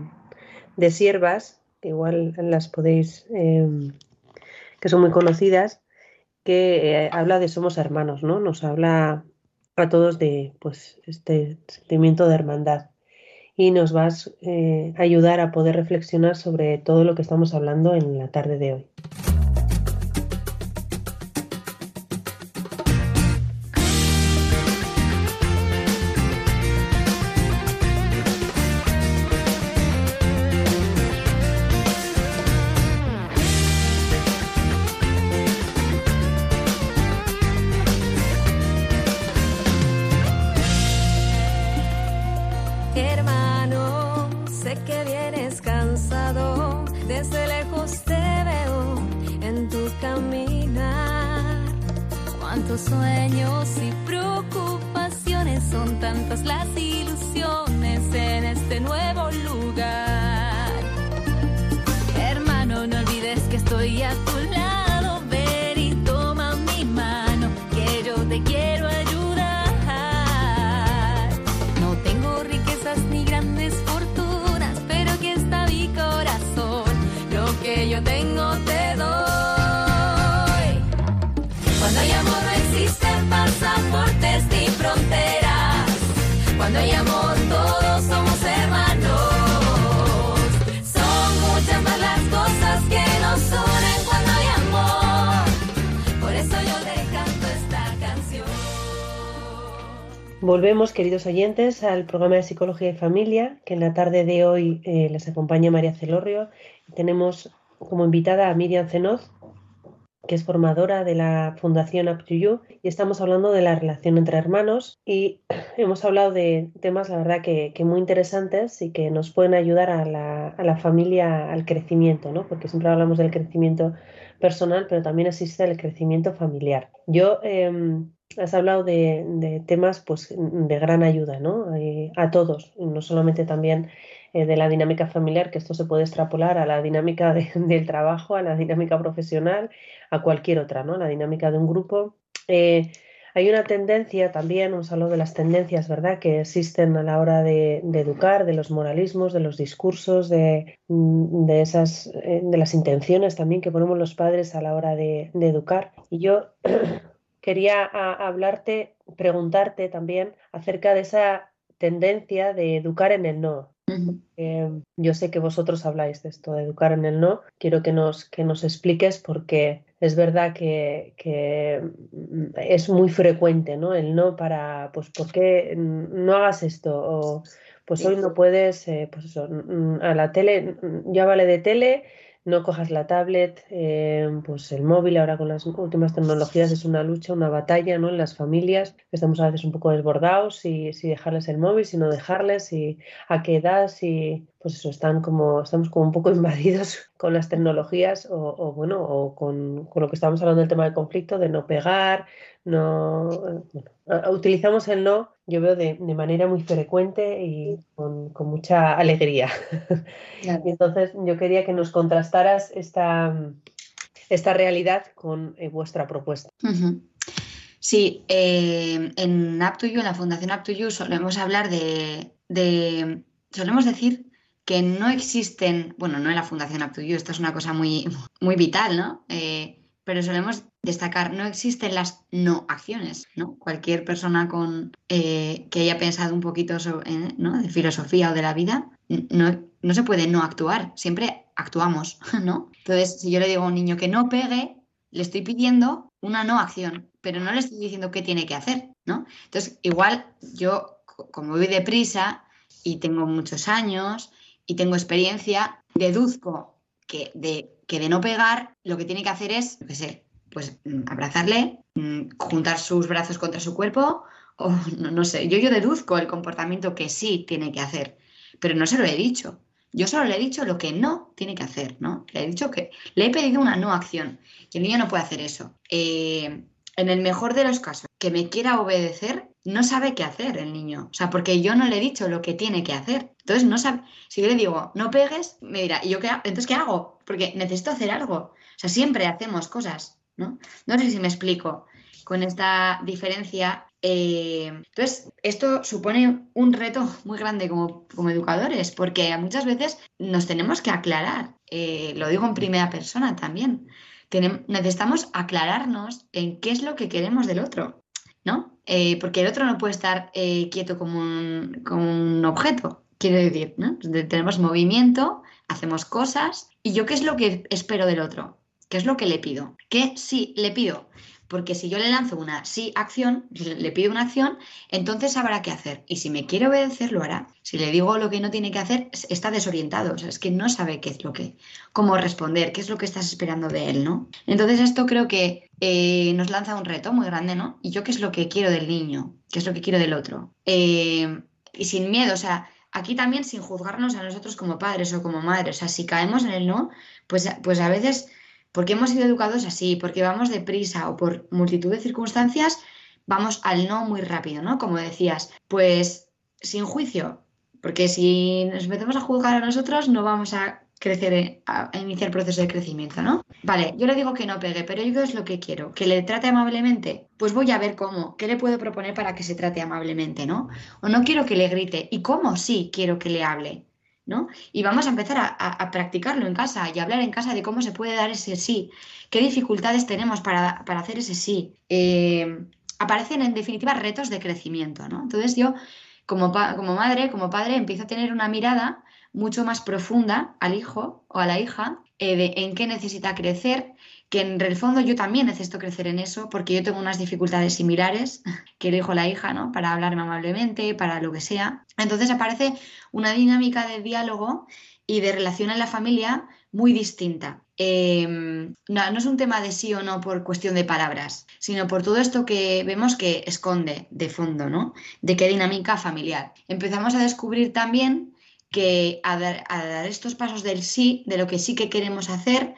siervas, que igual las podéis, que son muy conocidas, que habla de somos hermanos, ¿no? Nos habla a todos de pues este sentimiento de hermandad. Y nos vas a ayudar a poder reflexionar sobre todo lo que estamos hablando en la tarde de hoy. tantos sueños y preocupaciones, son tantas las ilusiones en este nuevo lugar. Hermano, no olvides que estoy a tu lado, ven y toma mi mano, que yo te quiero ayudar. No tengo riquezas ni grandes fortunas, pero que está mi corazón, lo que yo tengo te doy. Cuando hay amor no existen pasaportes ni fronteras. Cuando hay amor todos somos hermanos. Son muchas más las cosas que nos unen cuando hay amor. Por eso yo te canto esta canción. Volvemos, queridos oyentes, al programa de Psicología y Familia, que en la tarde de hoy les acompaña María Celorrio. Tenemos como invitada a Miriam Cenoz, que es formadora de la Fundación UpToYou, y estamos hablando de la relación entre hermanos y hemos hablado de temas, la verdad, que muy interesantes y que nos pueden ayudar a la familia al crecimiento, ¿no? Porque siempre hablamos del crecimiento personal, pero también existe el crecimiento familiar. Has hablado de temas pues de gran ayuda, ¿no? A todos, no solamente también de la dinámica familiar, que esto se puede extrapolar a la dinámica del trabajo, a la dinámica profesional, a cualquier otra, ¿no? La dinámica de un grupo. Hay una tendencia también, os hablo de las tendencias, ¿verdad?, que existen a la hora de educar, de los moralismos, de los discursos, de las intenciones también que ponemos los padres a la hora de educar. Y yo quería preguntarte también acerca de esa tendencia de educar en el no. Uh-huh. Yo sé que vosotros habláis de esto, de educar en el no. Quiero que nos expliques, porque es verdad que es muy frecuente, ¿no? El no para, pues, ¿por qué no hagas esto? O, pues, hoy no puedes, pues eso, a la tele, ya vale de tele, no cojas la tablet, pues el móvil ahora con las últimas tecnologías es una lucha, una batalla, ¿no? En las familias estamos a veces un poco desbordados, si dejarles el móvil, si no dejarles, si a qué edad, si pues eso, estamos como un poco invadidos con las tecnologías o con lo que estábamos hablando del tema del conflicto, de no pegar, no, bueno, utilizamos el no, yo veo de manera muy frecuente y con mucha alegría. Claro. Y entonces yo quería que nos contrastaras esta realidad con vuestra propuesta. Uh-huh. Sí, en UpToYou, en la Fundación UpToYou, solemos decir que no existen, bueno, no en la Fundación UpToYou, esto es una cosa muy, muy vital, ¿no? Pero solemos destacar, no existen las no acciones, ¿no? Cualquier persona que haya pensado un poquito ¿no? de filosofía o de la vida, no se puede no actuar, siempre actuamos, ¿no? Entonces, si yo le digo a un niño que no pegue, le estoy pidiendo una no acción, pero no le estoy diciendo qué tiene que hacer, ¿no? Entonces, igual yo, como voy deprisa y tengo muchos años y tengo experiencia, deduzco que de no pegar, lo que tiene que hacer es, no sé, pues abrazarle, juntar sus brazos contra su cuerpo, o no sé, yo deduzco el comportamiento que sí tiene que hacer, pero no se lo he dicho. Yo solo le he dicho lo que no tiene que hacer, ¿no? Le he dicho que le he pedido una no acción y el niño no puede hacer eso. En el mejor de los casos, que me quiera obedecer, no sabe qué hacer el niño, o sea, porque yo no le he dicho lo que tiene que hacer. Entonces, no sabe. Si yo le digo, no pegues, me dirá, ¿y yo qué hago? Entonces, ¿qué hago? Porque necesito hacer algo. O sea, siempre hacemos cosas, ¿no? No sé si me explico con esta diferencia. Entonces, esto supone un reto muy grande como educadores, porque muchas veces nos tenemos que aclarar. Lo digo en primera persona también. Necesitamos aclararnos en qué es lo que queremos del otro, ¿no? Porque el otro no puede estar quieto como un objeto, quiero decir, ¿no? Tenemos movimiento, hacemos cosas, y yo qué es lo que espero del otro, qué es lo que le pido, qué sí le pido, porque si yo le lanzo una sí acción, le pido una acción, entonces sabrá qué hacer, y si me quiere obedecer lo hará. Si le digo lo que no tiene que hacer, está desorientado, o sea, es que no sabe cómo responder, qué es lo que estás esperando de él, ¿no? Entonces esto creo que nos lanza un reto muy grande, ¿no? Y yo qué es lo que quiero del niño, qué es lo que quiero del otro. Y sin miedo, o sea, aquí también sin juzgarnos a nosotros como padres o como madres, o sea, si caemos en el no, pues a veces porque hemos sido educados así, porque vamos deprisa o por multitud de circunstancias, vamos al no muy rápido, ¿no? Como decías, pues sin juicio, porque si nos metemos a juzgar a nosotros no vamos a crecer, a iniciar el proceso de crecimiento, ¿no? Vale, yo le digo que no pegue, pero yo es lo que quiero, que le trate amablemente, pues voy a ver cómo, qué le puedo proponer para que se trate amablemente, ¿no? O no quiero que le grite, ¿y cómo sí quiero que le hable? ¿No? Y vamos a empezar a practicarlo en casa y hablar en casa de cómo se puede dar ese sí, qué dificultades tenemos para hacer ese sí. Aparecen en definitiva retos de crecimiento, ¿no? Entonces yo como madre, como padre, empiezo a tener una mirada mucho más profunda al hijo o a la hija de en qué necesita crecer, que en el fondo yo también necesito crecer en eso porque yo tengo unas dificultades similares que el hijo o la hija, ¿no? Para hablarme amablemente, para lo que sea. Entonces aparece una dinámica de diálogo y de relación en la familia muy distinta. No es un tema de sí o no por cuestión de palabras, sino por todo esto que vemos que esconde de fondo, ¿no? De qué dinámica familiar. Empezamos a descubrir también que a dar estos pasos del sí, de lo que sí que queremos hacer,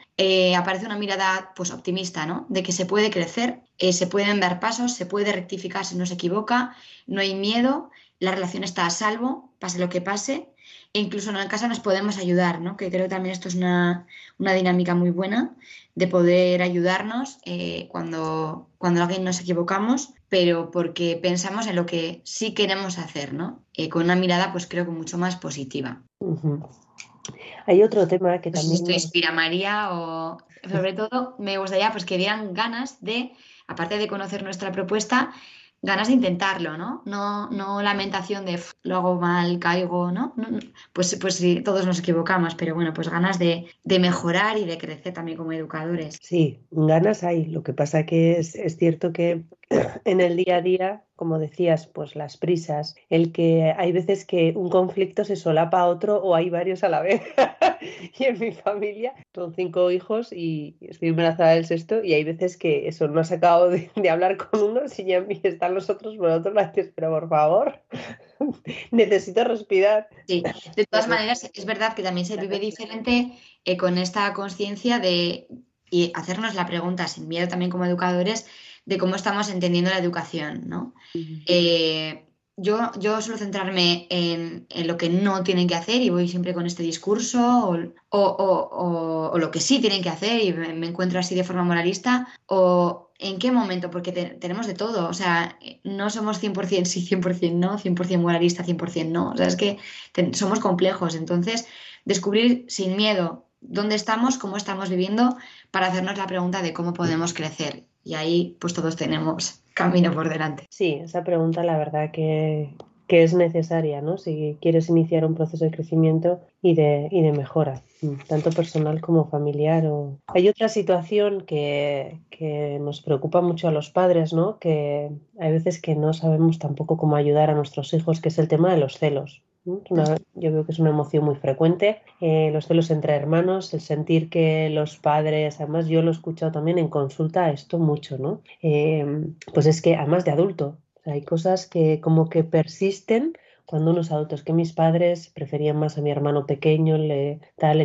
aparece una mirada pues optimista, ¿no? De que se puede crecer, se pueden dar pasos, se puede rectificar si no se equivoca, no hay miedo, la relación está a salvo, pase lo que pase, e incluso en la casa nos podemos ayudar, ¿no? Que creo que también esto es una dinámica muy buena de poder ayudarnos cuando alguien nos equivocamos, pero porque pensamos en lo que sí queremos hacer, ¿no? Con una mirada, pues creo que mucho más positiva. Uh-huh. Hay otro tema que también... Esto inspira, María, o sobre todo me gustaría pues que dieran ganas de, aparte de conocer nuestra propuesta, ganas de intentarlo, ¿no? No lamentación de lo hago mal, caigo, ¿no? Pues sí, todos nos equivocamos, pero bueno, pues ganas de mejorar y de crecer también como educadores. Sí, ganas hay. Lo que pasa que es cierto que en el día a día, como decías, pues las prisas, el que hay veces que un conflicto se solapa a otro o hay varios a la vez. Y en mi familia son 5 hijos y estoy embarazada del 6º y hay veces que eso no has acabado de hablar con unos y ya están los otros, bueno, otros me dices, pero por favor, necesito respirar. Sí, de todas maneras es verdad que también se vive diferente con esta conciencia de y hacernos la pregunta sin miedo también como educadores de cómo estamos entendiendo la educación, ¿no? Uh-huh. Yo suelo centrarme en lo que no tienen que hacer y voy siempre con este discurso o lo que sí tienen que hacer y me encuentro así de forma moralista o en qué momento, porque tenemos de todo, o sea, no somos 100% sí, 100% no, 100% moralista, 100% no, o sea, es que somos complejos, entonces descubrir sin miedo dónde estamos, cómo estamos viviendo para hacernos la pregunta de cómo podemos crecer y ahí pues todos tenemos camino por delante. Sí, esa pregunta la verdad que es necesaria, ¿no? Si quieres iniciar un proceso de crecimiento y de mejora, tanto personal como familiar. O... Hay otra situación que nos preocupa mucho a los padres, ¿no? Que hay veces que no sabemos tampoco cómo ayudar a nuestros hijos, que es el tema de los celos. Yo veo que es una emoción muy frecuente, los celos entre hermanos, el sentir que los padres, además yo lo he escuchado también en consulta esto mucho, ¿no? Pues es que además de adulto, o sea, hay cosas que como que persisten cuando unos adultos, que mis padres preferían más a mi hermano pequeño, le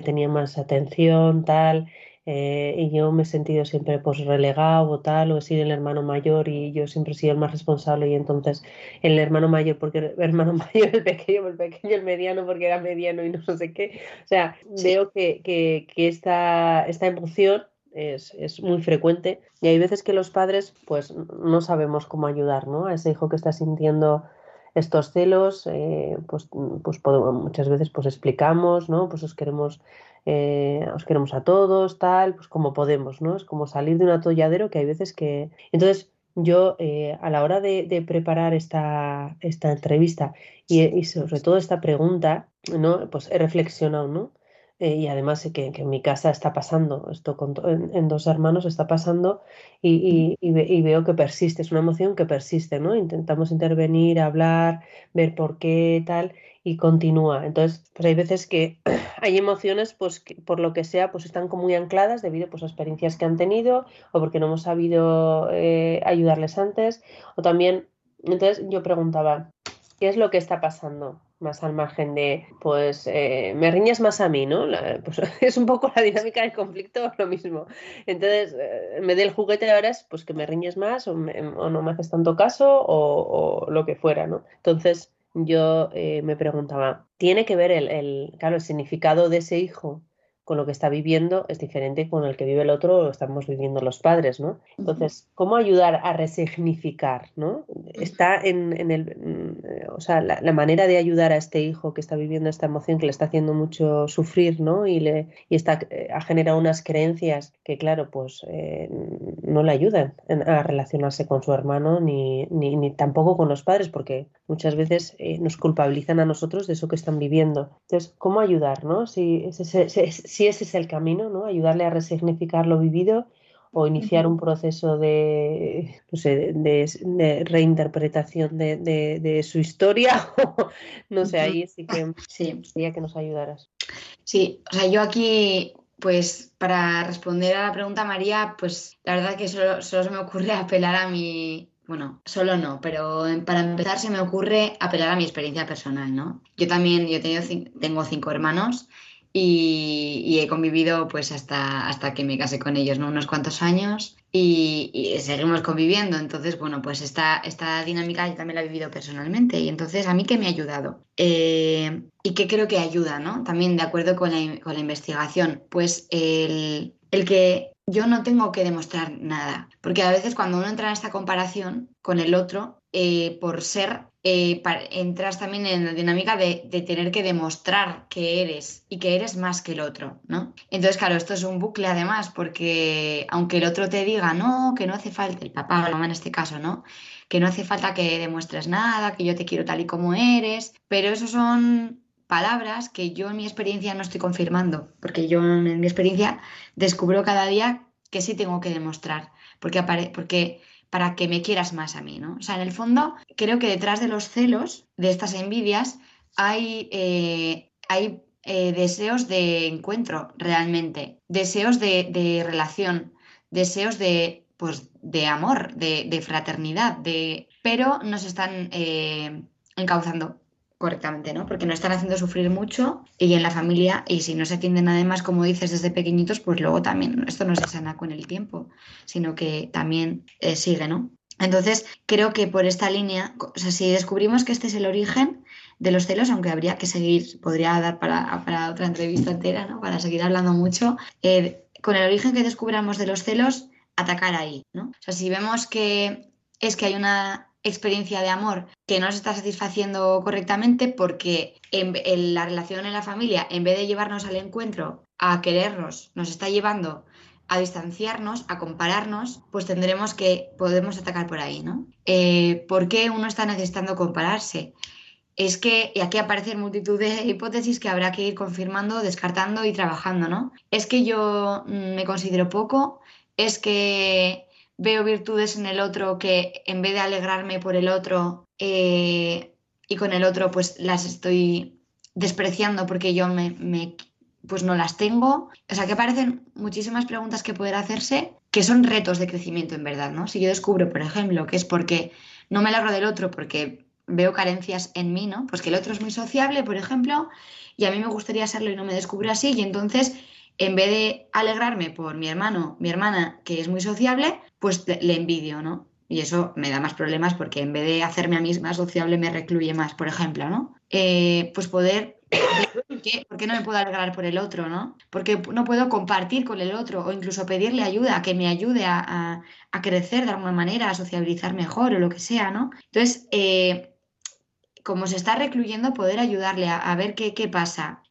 tenían más atención, tal... y yo me he sentido siempre pues relegado o tal, o he sido el hermano mayor y yo siempre he sido el más responsable y entonces el hermano mayor porque el hermano mayor, el pequeño, el mediano porque era mediano y no sé qué, o sea, sí. Veo que esta emoción es muy frecuente y hay veces que los padres pues no sabemos cómo ayudar, ¿no? A ese hijo que está sintiendo estos celos, pues podemos, muchas veces pues explicamos, ¿no? Pues os queremos a todos, tal, pues como podemos, ¿no? Es como salir de un atolladero que hay veces que... Entonces, yo a la hora de preparar esta entrevista y sobre todo esta pregunta, ¿no? Pues he reflexionado, ¿no? Y además que en mi casa está pasando, esto en 2 hermanos está pasando y veo que persiste, es una emoción que persiste, ¿no? Intentamos intervenir, hablar, ver por qué, tal... y continúa. Entonces, pues hay veces que hay emociones pues que, por lo que sea, pues están como muy ancladas debido pues a experiencias que han tenido o porque no hemos sabido ayudarles antes o también, entonces yo preguntaba, ¿qué es lo que está pasando? más al margen de, pues, me riñas más a mí, ¿no? Pues, es un poco la dinámica del conflicto, lo mismo. Entonces, me dé el juguete de ahora es, pues, que me riñes más o no me haces tanto caso o lo que fuera, ¿no? Entonces, yo me preguntaba, ¿tiene que ver el significado de ese hijo con lo que está viviendo? Es diferente con el que vive el otro o estamos viviendo los padres, ¿no? Entonces, ¿cómo ayudar a resignificar, no? Está la manera de ayudar a este hijo que está viviendo esta emoción que le está haciendo mucho sufrir, ¿no? Y ha generado unas creencias que, claro, pues no le ayudan a relacionarse con su hermano ni tampoco con los padres, porque muchas veces nos culpabilizan a nosotros de eso que están viviendo. Entonces, ¿cómo ayudar, no? Si ese es el camino, ¿no? Ayudarle a resignificar lo vivido o iniciar un proceso de reinterpretación de su historia. No sé, ahí sí que quería que nos ayudaras. Sí, o sea, yo aquí, pues, para responder a la pregunta, María, pues la verdad que solo se me ocurre apelar a mi... Bueno, solo no, pero para empezar se me ocurre apelar a mi experiencia personal, ¿no? Yo también, tengo 5 hermanos. Y he convivido pues hasta que me casé con ellos, ¿no? Unos cuantos años y seguimos conviviendo. Entonces, bueno, pues esta dinámica yo también la he vivido personalmente y entonces a mí que me ha ayudado y que creo que ayuda, ¿no? También de acuerdo con la investigación, pues el que yo no tengo que demostrar nada. Porque a veces cuando uno entra en esta comparación con el otro, por ser... entras también en la dinámica de tener que demostrar que eres y que eres más que el otro, ¿no? Entonces, claro, esto es un bucle además, porque aunque el otro te diga no, que no hace falta, el papá o la mamá en este caso, ¿no? Que no hace falta que demuestres nada, que yo te quiero tal y como eres, pero eso son palabras que yo en mi experiencia no estoy confirmando, porque yo en mi experiencia descubro cada día que sí tengo que demostrar, porque para que me quieras más a mí, ¿no? O sea, en el fondo, creo que detrás de los celos, de estas envidias, hay deseos de encuentro realmente, deseos de relación, deseos de amor, de fraternidad, pero no se están encauzando correctamente, ¿no? Porque nos están haciendo sufrir mucho y en la familia, y si no se atienden además, como dices, desde pequeñitos, pues luego también esto no se sana con el tiempo, sino que también sigue, ¿no? Entonces, creo que por esta línea, o sea, si descubrimos que este es el origen de los celos, aunque habría que seguir, podría dar para otra entrevista entera, ¿no? Para seguir hablando mucho, con el origen que descubramos de los celos, atacar ahí, ¿no? O sea, si vemos que es que hay una experiencia de amor que no se está satisfaciendo correctamente porque en la relación en la familia, en vez de llevarnos al encuentro, a querernos, nos está llevando a distanciarnos, a compararnos, pues podemos atacar por ahí, ¿no? ¿Por qué uno está necesitando compararse? Es que, y aquí aparecen multitud de hipótesis que habrá que ir confirmando, descartando y trabajando, ¿no? Es que yo me considero poco, es que... veo virtudes en el otro que en vez de alegrarme por el otro y con el otro pues las estoy despreciando porque yo pues no las tengo. O sea que aparecen muchísimas preguntas que poder hacerse que son retos de crecimiento en verdad, ¿no? Si yo descubro, por ejemplo, que es porque no me alegro del otro porque veo carencias en mí, ¿no? Pues que el otro es muy sociable, por ejemplo, y a mí me gustaría serlo y no me descubro así y entonces... en vez de alegrarme por mi hermano, mi hermana, que es muy sociable, pues le envidio, ¿no? Y eso me da más problemas porque en vez de hacerme a mí más sociable me recluye más, por ejemplo, ¿no? Pues poder... ¿Por qué no me puedo alegrar por el otro, no? Porque no puedo compartir con el otro o incluso pedirle ayuda, que me ayude a crecer de alguna manera, a sociabilizar mejor o lo que sea, ¿no? Entonces, como se está recluyendo, poder ayudarle a ver qué pasa...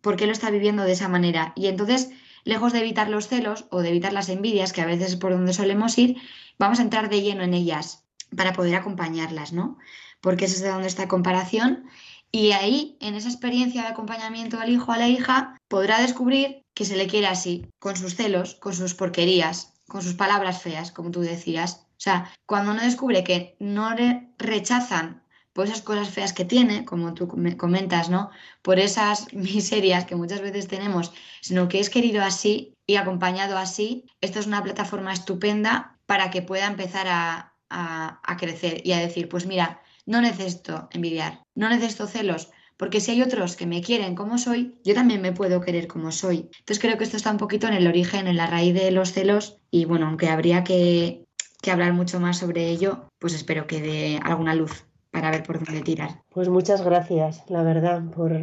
¿por qué lo está viviendo de esa manera? Y entonces, lejos de evitar los celos o de evitar las envidias, que a veces es por donde solemos ir, vamos a entrar de lleno en ellas para poder acompañarlas, ¿no? Porque es desde donde está comparación y ahí, en esa experiencia de acompañamiento al hijo o a la hija, podrá descubrir que se le quiere así, con sus celos, con sus porquerías, con sus palabras feas, como tú decías. O sea, cuando uno descubre que no rechazan por esas cosas feas que tiene, como tú comentas, ¿no? Por esas miserias que muchas veces tenemos, sino que es querido así y acompañado así. Esto es una plataforma estupenda para que pueda empezar a crecer y a decir, pues mira, No necesito envidiar, no necesito celos, porque si hay otros que me quieren como soy, yo también me puedo querer como soy. Entonces creo que esto está un poquito en el origen, en la raíz de los celos, y bueno, aunque habría que hablar mucho más sobre ello, pues espero que dé alguna luz para ver por dónde tirar. Pues muchas gracias, la verdad, por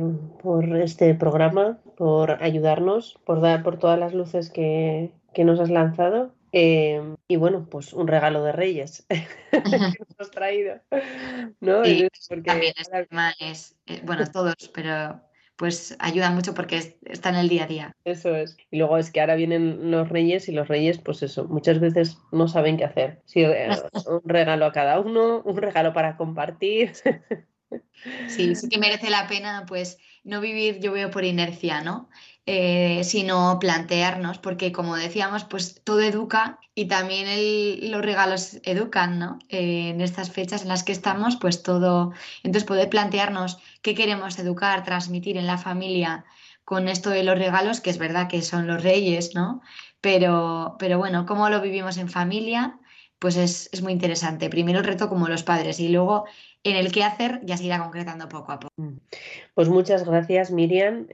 este programa, por ayudarnos, por todas las luces que nos has lanzado. Y bueno, pues un regalo de Reyes que hemos traído, ¿no? Sí, porque también este tema es, bueno, todos, pero pues ayuda mucho porque está en el día a día. Eso es. Y luego es que ahora vienen los Reyes y los Reyes, pues eso, muchas veces no saben qué hacer. Sí, un regalo a cada uno, un regalo para compartir. Sí, sí que merece la pena, pues, no vivir, yo veo, por inercia, ¿no? Sino plantearnos, porque como decíamos, pues todo educa y también los regalos educan, ¿no? En estas fechas en las que estamos, pues todo. Entonces poder plantearnos qué queremos educar, transmitir en la familia con esto de los regalos, que es verdad que son los Reyes, ¿no? Pero bueno, cómo lo vivimos en familia, pues es muy interesante. Primero el reto como los padres y luego en el qué hacer ya se irá concretando poco a poco. Pues muchas gracias, Miriam.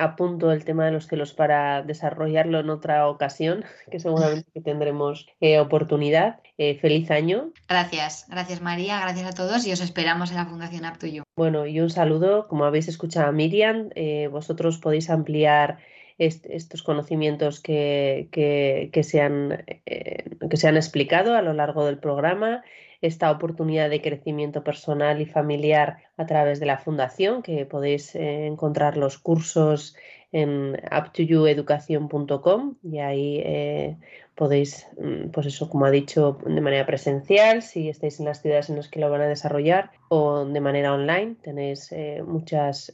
Apunto el tema de los celos para desarrollarlo en otra ocasión, que seguramente tendremos oportunidad. Feliz año. Gracias. Gracias, María. Gracias a todos y os esperamos en la Fundación UpToYou. Bueno, y un saludo. Como habéis escuchado a Miriam, vosotros podéis ampliar estos conocimientos que se han explicado a lo largo del programa, esta oportunidad de crecimiento personal y familiar a través de la Fundación, que podéis encontrar los cursos en uptoyoueducation.com y ahí podéis, pues eso, como ha dicho, de manera presencial, si estáis en las ciudades en las que lo van a desarrollar, o de manera online, tenéis muchas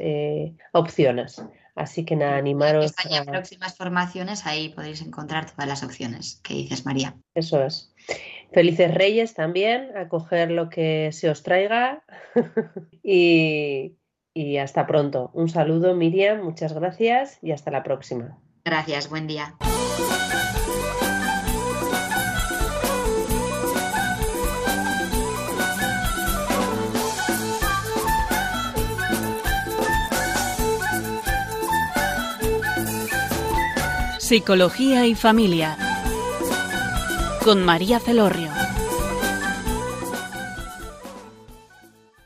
opciones. Así que nada, animaros. En próximas formaciones ahí podéis encontrar todas las opciones que dices, María. Eso es. Felices Reyes también, a coger lo que se os traiga y hasta pronto. Un saludo, Miriam, muchas gracias y hasta la próxima. Gracias, buen día. Psicología y Familia con María Celorrio.